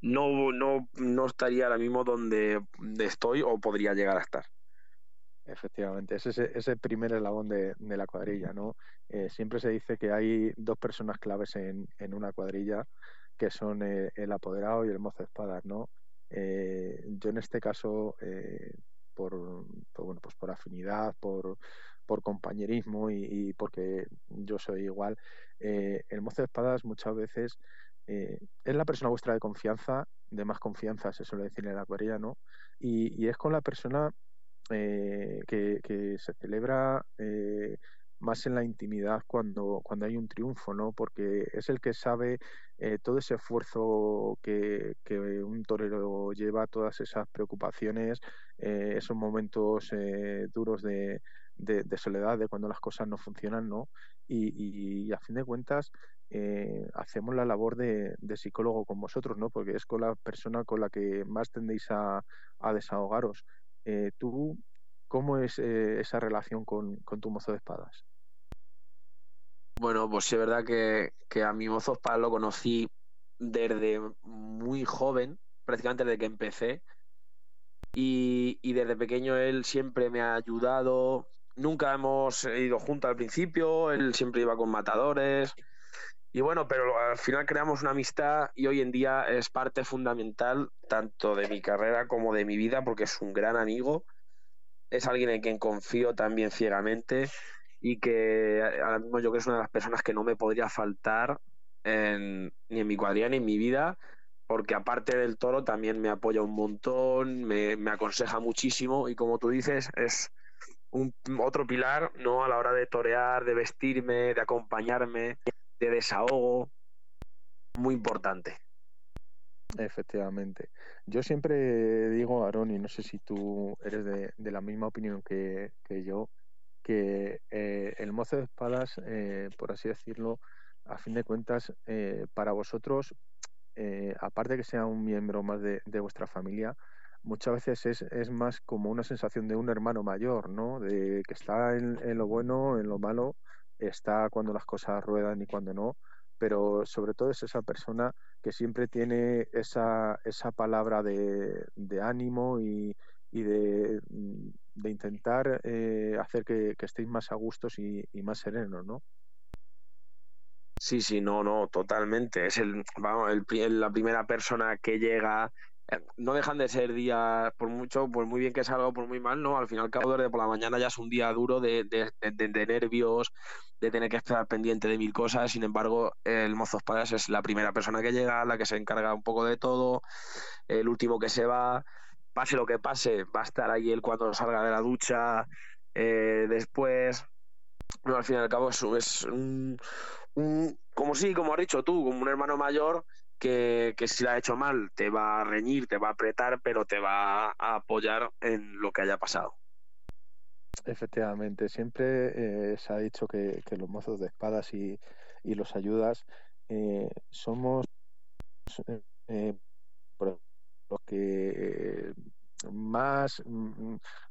no, no, no estaría ahora mismo donde estoy o podría llegar a estar. Efectivamente, es ese, ese primer eslabón de, de la cuadrilla, ¿no? Eh, siempre se dice que hay dos personas claves en, en una cuadrilla, que son eh, el apoderado y el mozo de espadas, ¿no? Eh, yo en este caso, eh, por, por, bueno, pues por afinidad, por, por compañerismo y, y porque yo soy igual, eh, el mozo de espadas muchas veces eh, es la persona vuestra de confianza, de más confianza, se suele decir en la cuadrilla, ¿no? Y, y es con la persona... Eh, que, que se celebra eh, más en la intimidad cuando, cuando hay un triunfo, ¿no? Porque es el que sabe eh, todo ese esfuerzo que, que un torero lleva, todas esas preocupaciones, eh, esos momentos eh, duros de, de, de soledad, de cuando las cosas no funcionan, ¿no? Y, y, y a fin de cuentas eh, hacemos la labor de, de psicólogo con vosotros, ¿no? Porque es con la persona con la que más tendéis a, a desahogaros. Eh, ¿Tú cómo es eh, esa relación con, con tu mozo de espadas? Bueno, pues sí es verdad que, que a mi mozo de espadas lo conocí desde muy joven, prácticamente desde que empecé, y, y desde pequeño él siempre me ha ayudado. Nunca hemos ido juntos al principio, él siempre iba con matadores, y bueno, pero al final creamos una amistad y hoy en día es parte fundamental tanto de mi carrera como de mi vida, porque es un gran amigo, es alguien en quien confío también ciegamente y que ahora mismo yo creo que es una de las personas que no me podría faltar en, ni en mi cuadrilla ni en mi vida, porque aparte del toro también me apoya un montón, me, me aconseja muchísimo y como tú dices es un, otro pilar, ¿no?, a la hora de torear, de vestirme, de acompañarme, de desahogo, muy importante. Efectivamente. Yo siempre digo, Aarón, y no sé si tú eres de, de la misma opinión que, que yo, que eh, el mozo de espadas, eh, por así decirlo, a fin de cuentas, eh, para vosotros, eh, aparte que sea un miembro más de, de vuestra familia, muchas veces es, es más como una sensación de un hermano mayor, ¿no? De que está en, en lo bueno, en lo malo, está cuando las cosas ruedan y cuando no, pero sobre todo es esa persona que siempre tiene esa, esa palabra de, de ánimo y, y de, de intentar eh, hacer que, que estéis más a gustos y, y más serenos, ¿no? Sí, sí, no, no, totalmente. Es el, vamos, el, la primera persona que llega. No dejan de ser días, por mucho, por muy bien que salga o por muy mal, no, al final, cabo desde por la mañana ya es un día duro de, de, de, de nervios, de tener que estar pendiente de mil cosas. Sin embargo, el mozo de espadas es la primera persona que llega, la que se encarga un poco de todo, el último que se va, pase lo que pase, va a estar ahí él cuando salga de la ducha, eh, después. No, al fin y al cabo es, es un, un, como sí, como has dicho tú, como un hermano mayor. Que, que si la ha hecho mal te va a reñir, te va a apretar, pero te va a apoyar en lo que haya pasado. Efectivamente, siempre eh, se ha dicho que, que los mozos de espadas y, y los ayudas eh, somos eh, los que más,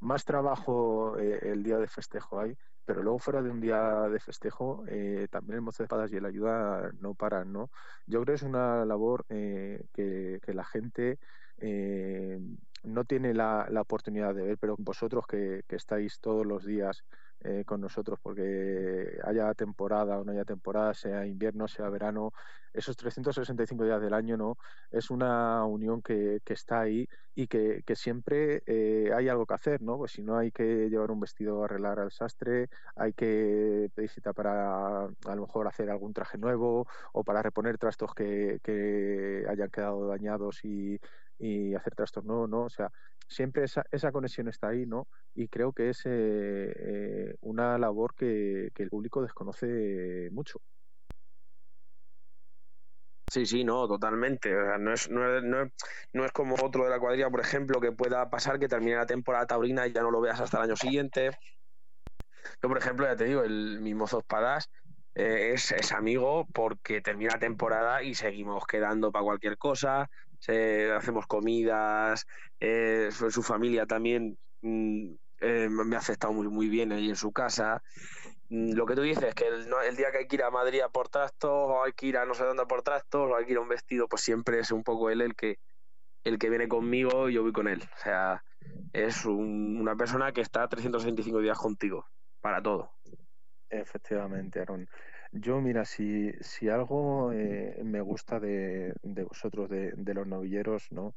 más trabajo eh, el día de festejo hay, pero luego fuera de un día de festejo eh, también el mozo de espadas y el ayuda no paran, ¿no? Yo creo que es una labor eh, que, que la gente eh, no tiene la, la oportunidad de ver, pero vosotros que, que estáis todos los días eh, con nosotros, porque haya temporada o no haya temporada, sea invierno, sea verano, esos trescientos sesenta y cinco días del año, ¿no? Es una unión que, que está ahí y que, que siempre eh, hay algo que hacer, ¿no? Pues si no, hay que llevar un vestido a arreglar al sastre, hay que pedir cita para a lo mejor hacer algún traje nuevo o para reponer trastos que, que hayan quedado dañados y, y hacer trastos nuevos, ¿no? O sea, siempre esa, esa conexión está ahí, ¿no? Y creo que es eh, eh, una labor que, que el público desconoce mucho. Sí, sí, no, totalmente. O sea, no es, no es, no es, no es como otro de la cuadrilla, por ejemplo, que pueda pasar que termine la temporada taurina y ya no lo veas hasta el año siguiente. Yo, por ejemplo, ya te digo, el mi mozo espadas eh, es, es amigo porque termina la temporada y seguimos quedando para cualquier cosa, se, hacemos comidas, eh, su, su familia también mm, eh, me ha aceptado muy, muy bien ahí en su casa. lo que tú dices, que el, el día que hay que ir a Madrid a por trastos, o hay que ir a no sé dónde a por trastos, o hay que ir a un vestido, pues siempre es un poco él el que el que viene conmigo y yo voy con él. O sea, es un, una persona que está trescientos sesenta y cinco días contigo, para todo. Efectivamente, Aarón. Yo, mira, si, si algo eh, me gusta de, de vosotros, de, de los novilleros, ¿no?,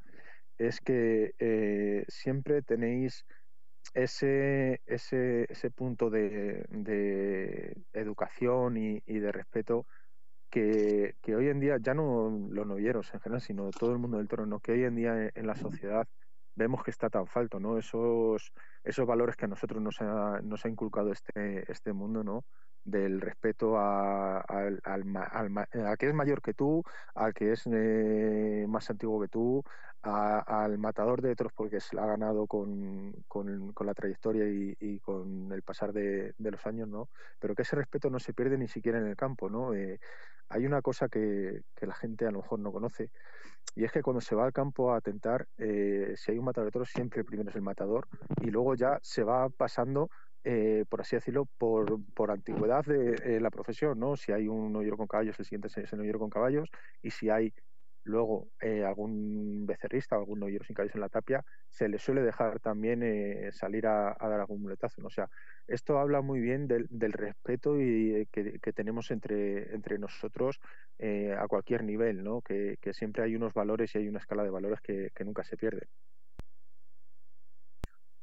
es que eh, siempre tenéis ese, ese, ese punto de, de educación y, y de respeto que, que hoy en día, ya no los novilleros en general, sino todo el mundo del toro, ¿no?, que hoy en día en, en la sociedad vemos que está tan falto, ¿no? Esos, esos valores que a nosotros nos ha, nos ha inculcado este, este mundo, ¿no?, del respeto a, al, al, al, al que es mayor que tú, al que es eh, más antiguo que tú, a, al matador de toros porque se la ha ganado con, con, con la trayectoria y, y con el pasar de, de los años, ¿no? Pero que ese respeto no se pierde ni siquiera en el campo, ¿no? Eh, hay una cosa que, que la gente a lo mejor no conoce, y es que cuando se va al campo a tentar, eh, si hay un matador de toros, siempre primero es el matador y luego ya se va pasando, Eh, por así decirlo, por, por antigüedad de eh, la profesión, ¿no? Si hay un novillero con caballos, el siguiente es el novillero con caballos, y si hay luego eh, algún becerrista o algún novillero sin caballos en la tapia, se le suele dejar también eh, salir a, a dar algún muletazo, ¿no? O sea, esto habla muy bien del, del respeto y, eh, que, que tenemos entre, entre nosotros eh, a cualquier nivel, ¿no? Que, que siempre hay unos valores y hay una escala de valores que, que nunca se pierde.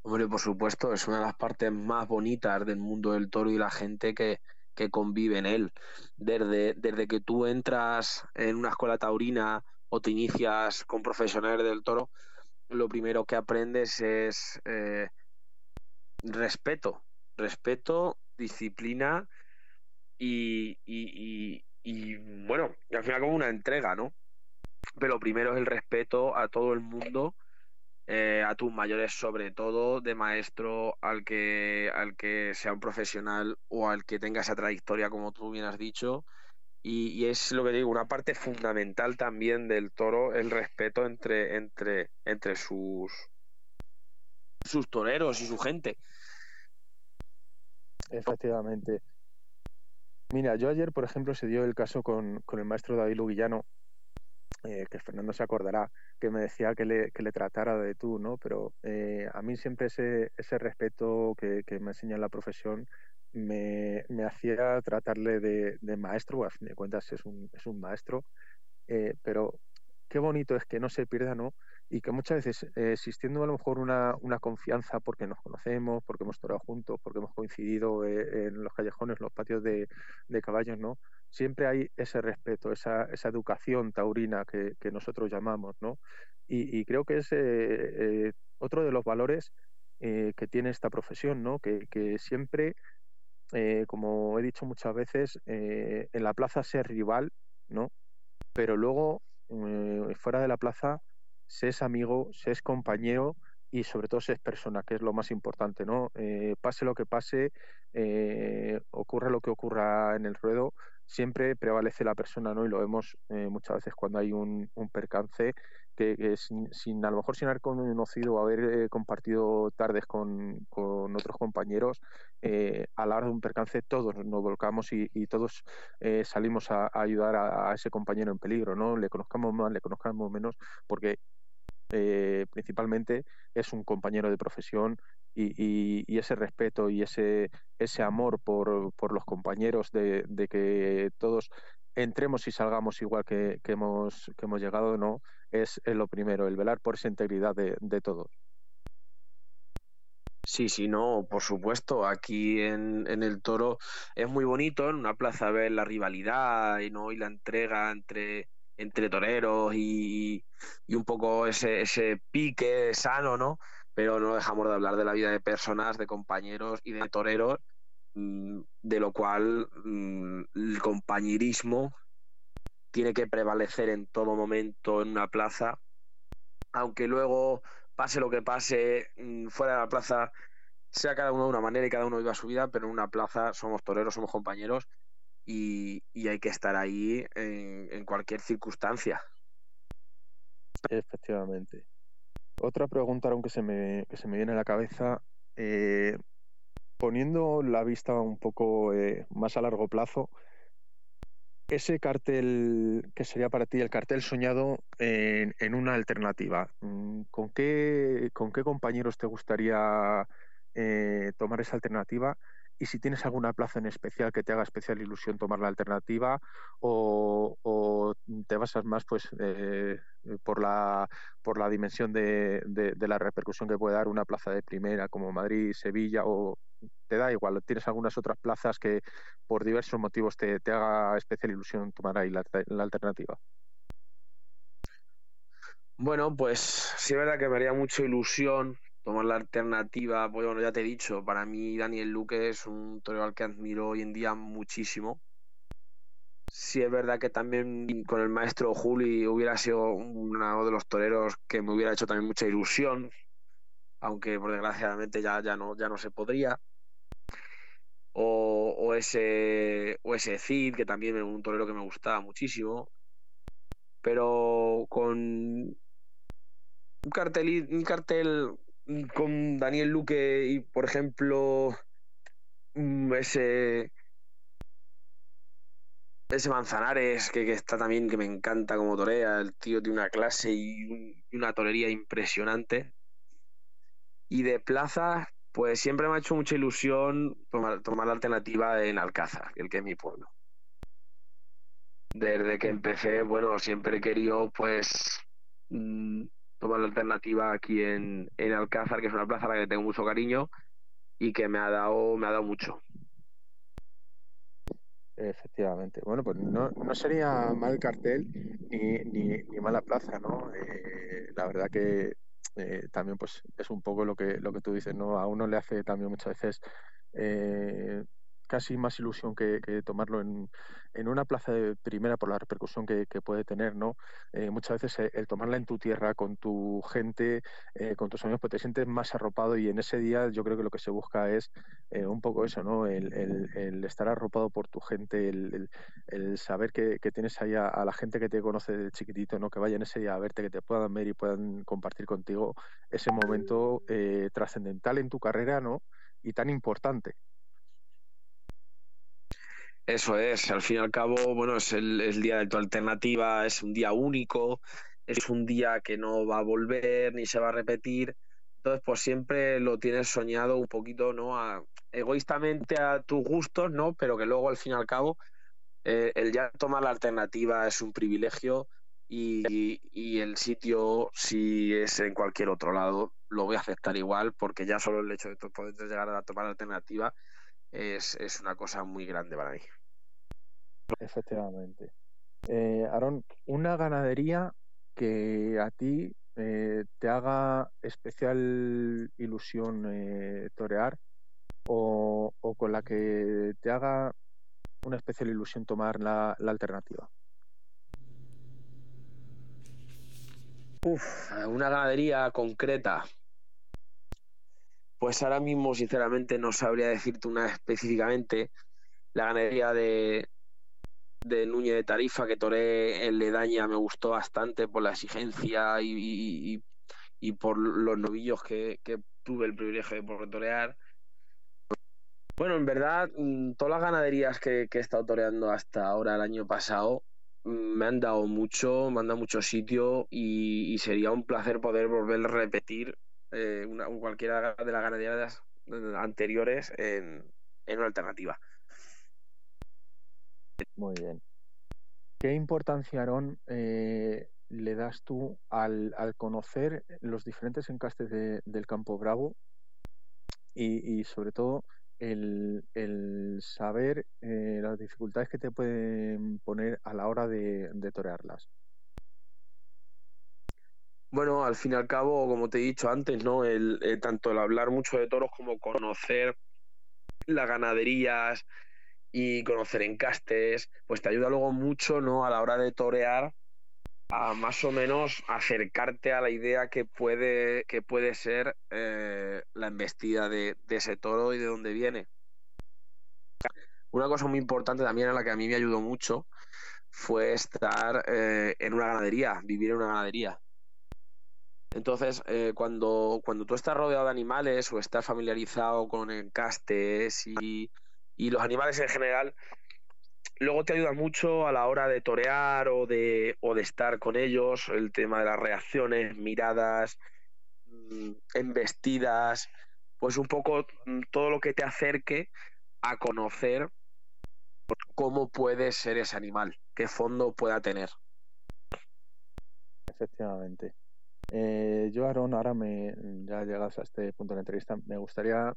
Hombre, por supuesto, es una de las partes más bonitas del mundo del toro y la gente que, que convive en él. Desde, desde que tú entras en una escuela taurina o te inicias con profesionales del toro, lo primero que aprendes es eh, respeto, respeto, disciplina y, y, y, y bueno, y al final como una entrega, ¿no? Pero lo primero es el respeto a todo el mundo. Eh, a tus mayores, sobre todo de maestro, al que al que sea un profesional o al que tenga esa trayectoria, como tú bien has dicho, y, y es lo que digo, una parte fundamental también del toro, el respeto entre entre entre sus sus toreros y su gente. Efectivamente. Mira, yo ayer, por ejemplo, se dio el caso con, con el maestro David Luguillano, Eh, que Fernando se acordará, que me decía que le, que le tratara de tú, ¿no? Pero eh, a mí siempre ese, ese respeto que, que me enseña en la profesión me, me hacía tratarle de, de maestro, a fin de cuentas es un, es un maestro, eh, pero qué bonito es que no se pierda, ¿no? Y que muchas veces, eh, existiendo a lo mejor una, una confianza porque nos conocemos, porque hemos torado juntos, porque hemos coincidido eh, en los callejones, los patios de, de caballos, ¿no?, siempre hay ese respeto, esa, esa educación taurina que, que nosotros llamamos, ¿no? Y, y creo que es eh, eh, otro de los valores eh, que tiene esta profesión, ¿no? Que, que siempre, eh, como he dicho muchas veces, eh, en la plaza se es rival, ¿no? Pero luego, eh, fuera de la plaza, se es amigo, se es compañero y sobre todo se es persona, que es lo más importante, ¿no? Eh, pase lo que pase, eh, ocurra lo que ocurra en el ruedo, siempre prevalece la persona, ¿no? Y lo vemos eh, muchas veces cuando hay un, un percance que, que sin, sin a lo mejor sin haber conocido o haber eh, compartido tardes con, con otros compañeros, eh, a la hora de un percance todos nos volcamos y, y todos eh, salimos a, a ayudar a, a ese compañero en peligro, ¿no? Le conozcamos más, le conozcamos menos, porque eh, principalmente es un compañero de profesión. Y, y, y ese respeto y ese, ese amor por, por los compañeros, de, de que todos entremos y salgamos igual que, que, hemos, que hemos llegado, ¿no?, es, es lo primero, el velar por esa integridad de, de todos. Sí, sí, no, por supuesto. Aquí en, en el toro es muy bonito en una plaza ver la rivalidad y, ¿no?, y la entrega entre, entre toreros y, y un poco ese, ese pique sano, ¿no? Pero no dejamos de hablar de la vida de personas, de compañeros y de toreros, de lo cual el compañerismo tiene que prevalecer en todo momento en una plaza, aunque luego pase lo que pase, fuera de la plaza sea cada uno de una manera y cada uno viva su vida, pero en una plaza somos toreros, somos compañeros y, y hay que estar ahí en, en cualquier circunstancia. Efectivamente. Otra pregunta, aunque se me, que se me viene a la cabeza, eh, Poniendo la vista un poco eh, más a largo plazo, ese cartel que sería para ti el cartel soñado en, en una alternativa, ¿con qué, con qué compañeros te gustaría eh, tomar esa alternativa? Y si tienes alguna plaza en especial que te haga especial ilusión tomar la alternativa, o, o te basas más pues eh, por la por la dimensión de, de, de la repercusión que puede dar una plaza de primera como Madrid, Sevilla, o te da igual, tienes algunas otras plazas que por diversos motivos te, te haga especial ilusión tomar ahí la, la alternativa. Bueno, pues sí es verdad que me haría mucha ilusión tomar la alternativa, pues bueno, ya te he dicho, para mí Daniel Luque es un torero al que admiro hoy en día muchísimo. Sí es verdad que también con el maestro Juli hubiera sido uno de los toreros que me hubiera hecho también mucha ilusión, aunque por desgraciadamente ya, ya, no, ya no se podría. O, o, ese, o ese Cid, que también es un torero que me gustaba muchísimo, pero con un cartel... Un cartel con Daniel Luque y, por ejemplo, ese ese Manzanares que, que está también, que me encanta como torea. El tío tiene una clase y, un, y una torería impresionante. Y de plaza, pues siempre me ha hecho mucha ilusión tomar, tomar la alternativa en Alcázar, el que es mi pueblo. Desde que empecé, bueno, siempre he querido, pues... Mmm, tomar la alternativa aquí en, en Alcázar, que es una plaza a la que tengo mucho cariño y que me ha dado me ha dado mucho. Efectivamente. Bueno, pues no, no sería mal cartel ni, ni, ni mala plaza, ¿no? Eh, la verdad que eh, también pues es un poco lo que lo que tú dices, ¿no? A uno le hace también muchas veces eh, casi más ilusión que, que tomarlo en, en una plaza de primera por la repercusión que, que puede tener, ¿no? Eh, muchas veces el tomarla en tu tierra, con tu gente, eh, con tus amigos, pues te sientes más arropado, y en ese día yo creo que lo que se busca es eh, un poco eso, ¿no? El, el, el estar arropado por tu gente, el, el, el saber que, que tienes ahí a, a la gente que te conoce de chiquitito, ¿no? Que vayan ese día a verte, que te puedan ver y puedan compartir contigo ese momento eh, trascendental en tu carrera, ¿no? Y tan importante. Eso es, al fin y al cabo, bueno, es el, el día de tu alternativa, es un día único, es un día que no va a volver ni se va a repetir. Entonces, pues siempre lo tienes soñado un poquito, ¿no? A, egoístamente a tus gustos, ¿no? Pero que luego, al fin y al cabo, eh, el ya tomar la alternativa es un privilegio, y, y, y el sitio, si es en cualquier otro lado, lo voy a aceptar igual, porque ya solo el hecho de poder llegar a tomar la alternativa es, es una cosa muy grande para mí. Efectivamente. eh, Aarón, una ganadería que a ti eh, te haga especial ilusión eh, torear, o, o con la que te haga una especial ilusión tomar la, la alternativa. Uf, una ganadería concreta. Pues ahora mismo, sinceramente, no sabría decirte una específicamente. La ganadería de, de Núñez de Tarifa, que toreé en Ledaña, me gustó bastante por la exigencia y, y, y por los novillos que, que tuve el privilegio de torear. Bueno, en verdad, todas las ganaderías que, que he estado toreando hasta ahora, el año pasado, me han dado mucho, me han dado mucho sitio, y, y sería un placer poder volver a repetir Eh, una, cualquiera de las ganaderías anteriores en, en una alternativa. Muy bien. ¿Qué importancia, Aarón, eh, le das tú al, al conocer los diferentes encastes de, del campo bravo, y, y sobre todo el, el saber eh, las dificultades que te pueden poner a la hora de, de torearlas? Bueno, al fin y al cabo, como te he dicho antes, ¿no? El, el, tanto el hablar mucho de toros como conocer las ganaderías y conocer encastes, pues te ayuda luego mucho, ¿no? A la hora de torear, a más o menos acercarte a la idea que puede, que puede ser eh, la embestida de, de ese toro y de dónde viene. Una cosa muy importante también, a la que a mí me ayudó mucho, fue estar eh, en una ganadería, vivir en una ganadería. Entonces, eh, cuando, cuando tú estás rodeado de animales o estás familiarizado con encastes y, y los animales en general, luego te ayuda mucho a la hora de torear o de, o de estar con ellos, el tema de las reacciones, miradas, embestidas, pues un poco todo lo que te acerque a conocer cómo puede ser ese animal, qué fondo pueda tener. Efectivamente. Eh, yo, Aarón, ahora me, ya llegas a este punto de la entrevista, me gustaría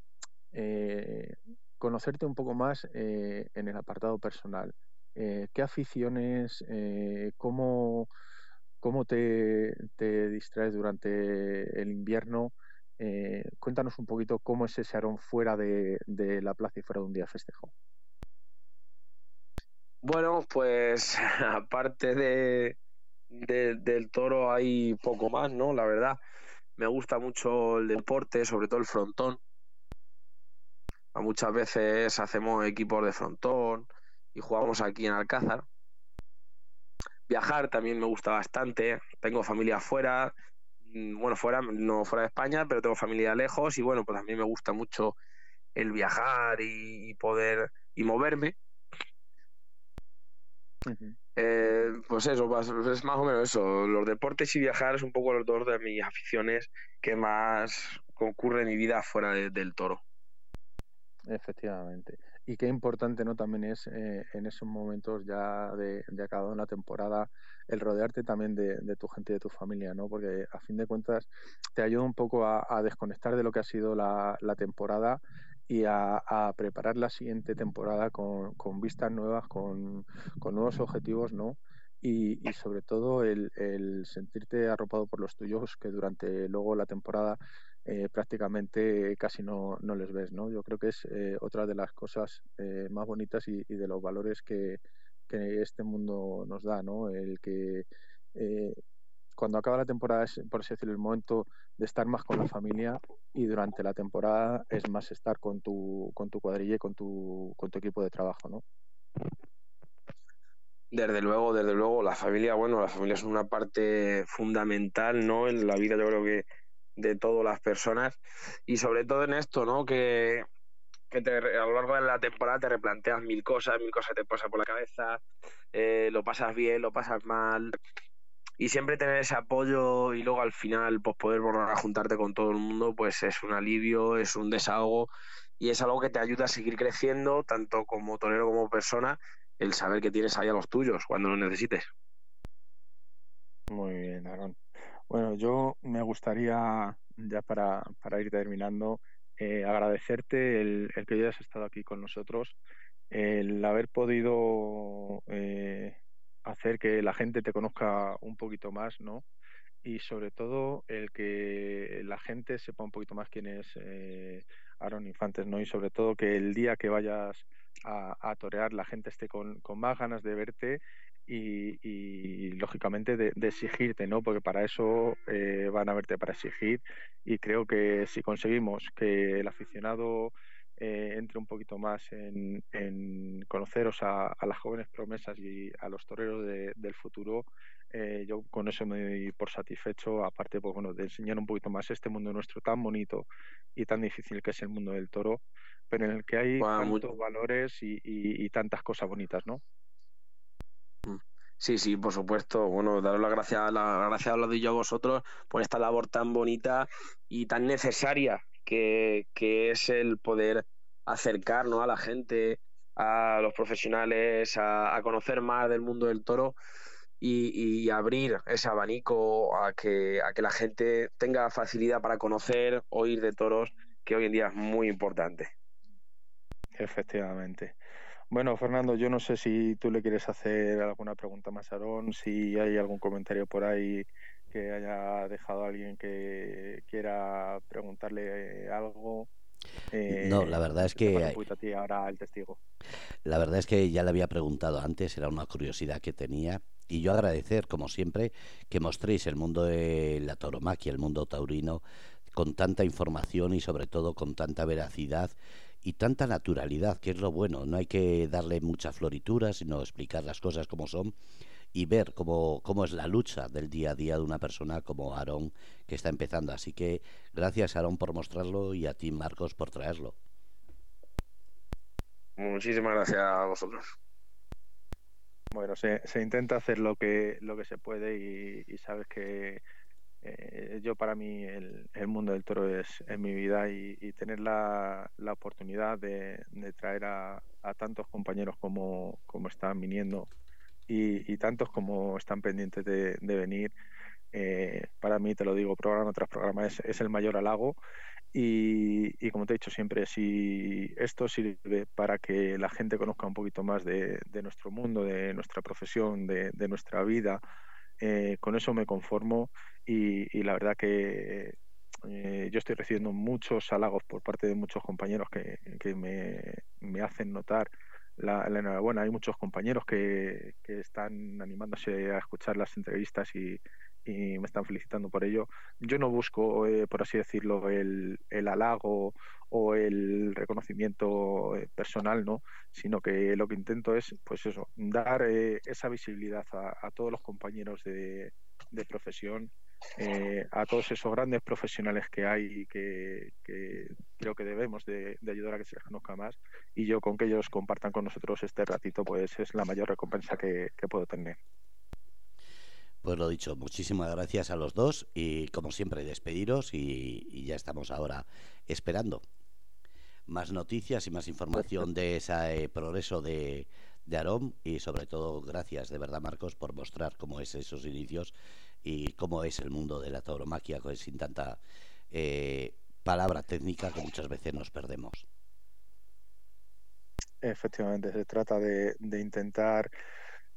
eh, conocerte un poco más eh, en el apartado personal. Eh, ¿Qué aficiones, eh, cómo, cómo te, te distraes durante el invierno? Eh, cuéntanos un poquito cómo es ese Aarón fuera de, de la plaza y fuera de un día festejo. Bueno, pues aparte de... De, del toro hay poco más, ¿no? La verdad, me gusta mucho el deporte, sobre todo el frontón. Muchas veces hacemos equipos de frontón y jugamos aquí en Alcázar. Viajar también me gusta bastante. Tengo familia fuera, bueno, fuera, no fuera de España, pero tengo familia lejos y bueno, pues a mí me gusta mucho el viajar y, y poder y moverme. Uh-huh. Eh, pues eso, es más o menos eso. Los deportes y viajar es un poco los dos de mis aficiones que más concurre en mi vida fuera de, del toro. Efectivamente. Y qué importante, ¿no? También es eh, en esos momentos ya de, de acabado la temporada, el rodearte también de, de tu gente y de tu familia, ¿no? Porque a fin de cuentas te ayuda un poco a, a desconectar de lo que ha sido la, la temporada y a, a preparar la siguiente temporada con, con vistas nuevas, con, con nuevos objetivos, ¿no? Y, y sobre todo el, el sentirte arropado por los tuyos, que durante luego la temporada eh, prácticamente casi no, no les ves, ¿no? Yo creo que es eh, otra de las cosas eh, más bonitas y, y de los valores que, que este mundo nos da, ¿no? El que eh, cuando acaba la temporada es, por así decirlo, el momento de estar más con la familia, y durante la temporada es más estar con tu con tu cuadrilla y con tu con tu equipo de trabajo, ¿no? Desde luego, desde luego, la familia, bueno, la familia es una parte fundamental, ¿no? En la vida, yo creo que de todas las personas y sobre todo en esto, ¿no? Que, que te, a lo largo de la temporada te replanteas mil cosas, mil cosas te pasan por la cabeza, eh, lo pasas bien, lo pasas mal. Y siempre tener ese apoyo y luego al final pues poder volver a juntarte con todo el mundo, pues es un alivio, es un desahogo y es algo que te ayuda a seguir creciendo, tanto como torero como persona, el saber que tienes ahí a los tuyos cuando lo necesites. Muy bien, Aarón. Bueno, yo me gustaría, ya para, para ir terminando, eh, agradecerte el, el que hayas estado aquí con nosotros, el haber podido... Eh, hacer que la gente te conozca un poquito más, ¿no? Y sobre todo el que la gente sepa un poquito más quién es eh, Aarón Infante, ¿no? Y sobre todo que el día que vayas a, a torear la gente esté con, con más ganas de verte y, y lógicamente de, de exigirte, ¿no? Porque para eso eh, van a verte, para exigir, y creo que si conseguimos que el aficionado Eh, entre un poquito más en, en conoceros a, a las jóvenes promesas y a los toreros de, del futuro, eh, yo con eso me doy por satisfecho, aparte pues, bueno, de enseñar un poquito más este mundo nuestro tan bonito y tan difícil que es el mundo del toro, pero en el que hay wow, tantos muy... valores y, y, y tantas cosas bonitas, ¿no? Sí, sí, por supuesto. Bueno, daros las gracias, las gracias a los de yo a vosotros por esta labor tan bonita y tan necesaria que, que es el poder acercarnos a la gente, a los profesionales, a, a conocer más del mundo del toro y, y abrir ese abanico a que, a que la gente tenga facilidad para conocer, oír de toros, que hoy en día es muy importante. Efectivamente. Bueno, Fernando, yo no sé si tú le quieres hacer alguna pregunta más a Aarón, si hay algún comentario por ahí que haya dejado a alguien que quiera preguntarle algo. Eh, no, la verdad es que... A ti ahora el testigo. La verdad es que ya le había preguntado antes, era una curiosidad que tenía, y yo agradecer, como siempre, que mostréis el mundo de la tauromaquia, el mundo taurino, con tanta información y sobre todo con tanta veracidad y tanta naturalidad, que es lo bueno. No hay que darle mucha floritura, sino explicar las cosas como son y ver cómo, cómo es la lucha del día a día de una persona como Aarón, que está empezando. Así que gracias, Aarón, por mostrarlo, y a ti, Marcos, por traerlo. Muchísimas gracias a vosotros. Bueno, se, se intenta hacer lo que lo que se puede y, y sabes que eh, yo, para mí, el, el mundo del toro es, es mi vida, y, y tener la, la oportunidad de, de traer a, a tantos compañeros como, como están viniendo y, y tantos como están pendientes de, de venir, eh, para mí, te lo digo, programa tras programa, es, es el mayor halago. Y, y como te he dicho siempre, si esto sirve para que la gente conozca un poquito más de, de nuestro mundo, de nuestra profesión, de, de nuestra vida, eh, con eso me conformo, y, y la verdad que eh, yo estoy recibiendo muchos halagos por parte de muchos compañeros que, que me, me hacen notar la, la enhorabuena. Hay muchos compañeros que, que están animándose a escuchar las entrevistas y y me están felicitando por ello. Yo no busco, eh, por así decirlo, el, el halago o el reconocimiento eh, personal, ¿no? Sino que lo que intento es, pues eso, dar eh, esa visibilidad a, a todos los compañeros de, de profesión, eh, a todos esos grandes profesionales que hay y que, que creo que debemos de, de ayudar a que se les conozca más, y yo con que ellos compartan con nosotros este ratito, pues es la mayor recompensa que, que puedo tener. Pues lo dicho, muchísimas gracias a los dos, y como siempre, despediros, y, y ya estamos ahora esperando más noticias y más información de ese eh, progreso de, de Aarón, y sobre todo gracias de verdad, Marcos, por mostrar cómo es esos inicios y cómo es el mundo de la tauromaquia, pues, sin tanta eh, palabra técnica que muchas veces nos perdemos. Efectivamente, se trata de, de intentar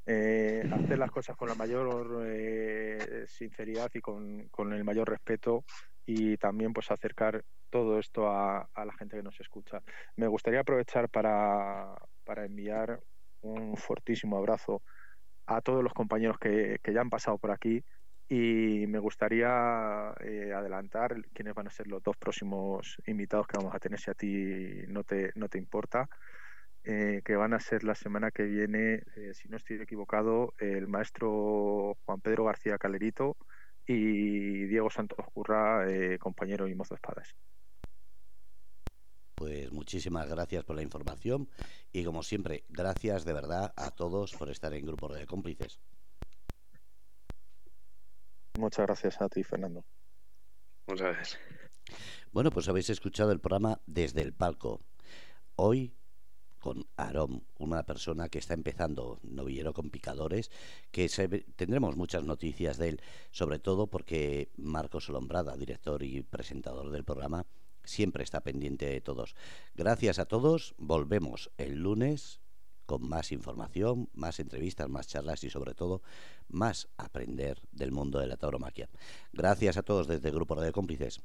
Eh, hacer las cosas con la mayor eh, sinceridad y con, con el mayor respeto, y también pues acercar todo esto a, a la gente que nos escucha. Me gustaría aprovechar para, para enviar un fortísimo abrazo a todos los compañeros que, que ya han pasado por aquí, y me gustaría eh, adelantar quiénes van a ser los dos próximos invitados que vamos a tener, si a ti no te, no te importa. Eh, que van a ser la semana que viene, eh, si no estoy equivocado, eh, el maestro Juan Pedro García Calerito y Diego Santos Curra, eh, compañero y mozo espadas. Pues muchísimas gracias por la información, y como siempre, gracias de verdad a todos por estar en Grupo Radio Cómplices. Muchas gracias a ti, Fernando. Muchas gracias. Bueno, pues habéis escuchado el programa Desde el Palco. Hoy con Aarón, una persona que está empezando, novillero con picadores, que se, tendremos muchas noticias de él, sobre todo porque Marcos Olombrada, director y presentador del programa, siempre está pendiente de todos. Gracias a todos, volvemos el lunes con más información, más entrevistas, más charlas y sobre todo más aprender del mundo de la tauromaquia. Gracias a todos desde el Grupo Radio Cómplices.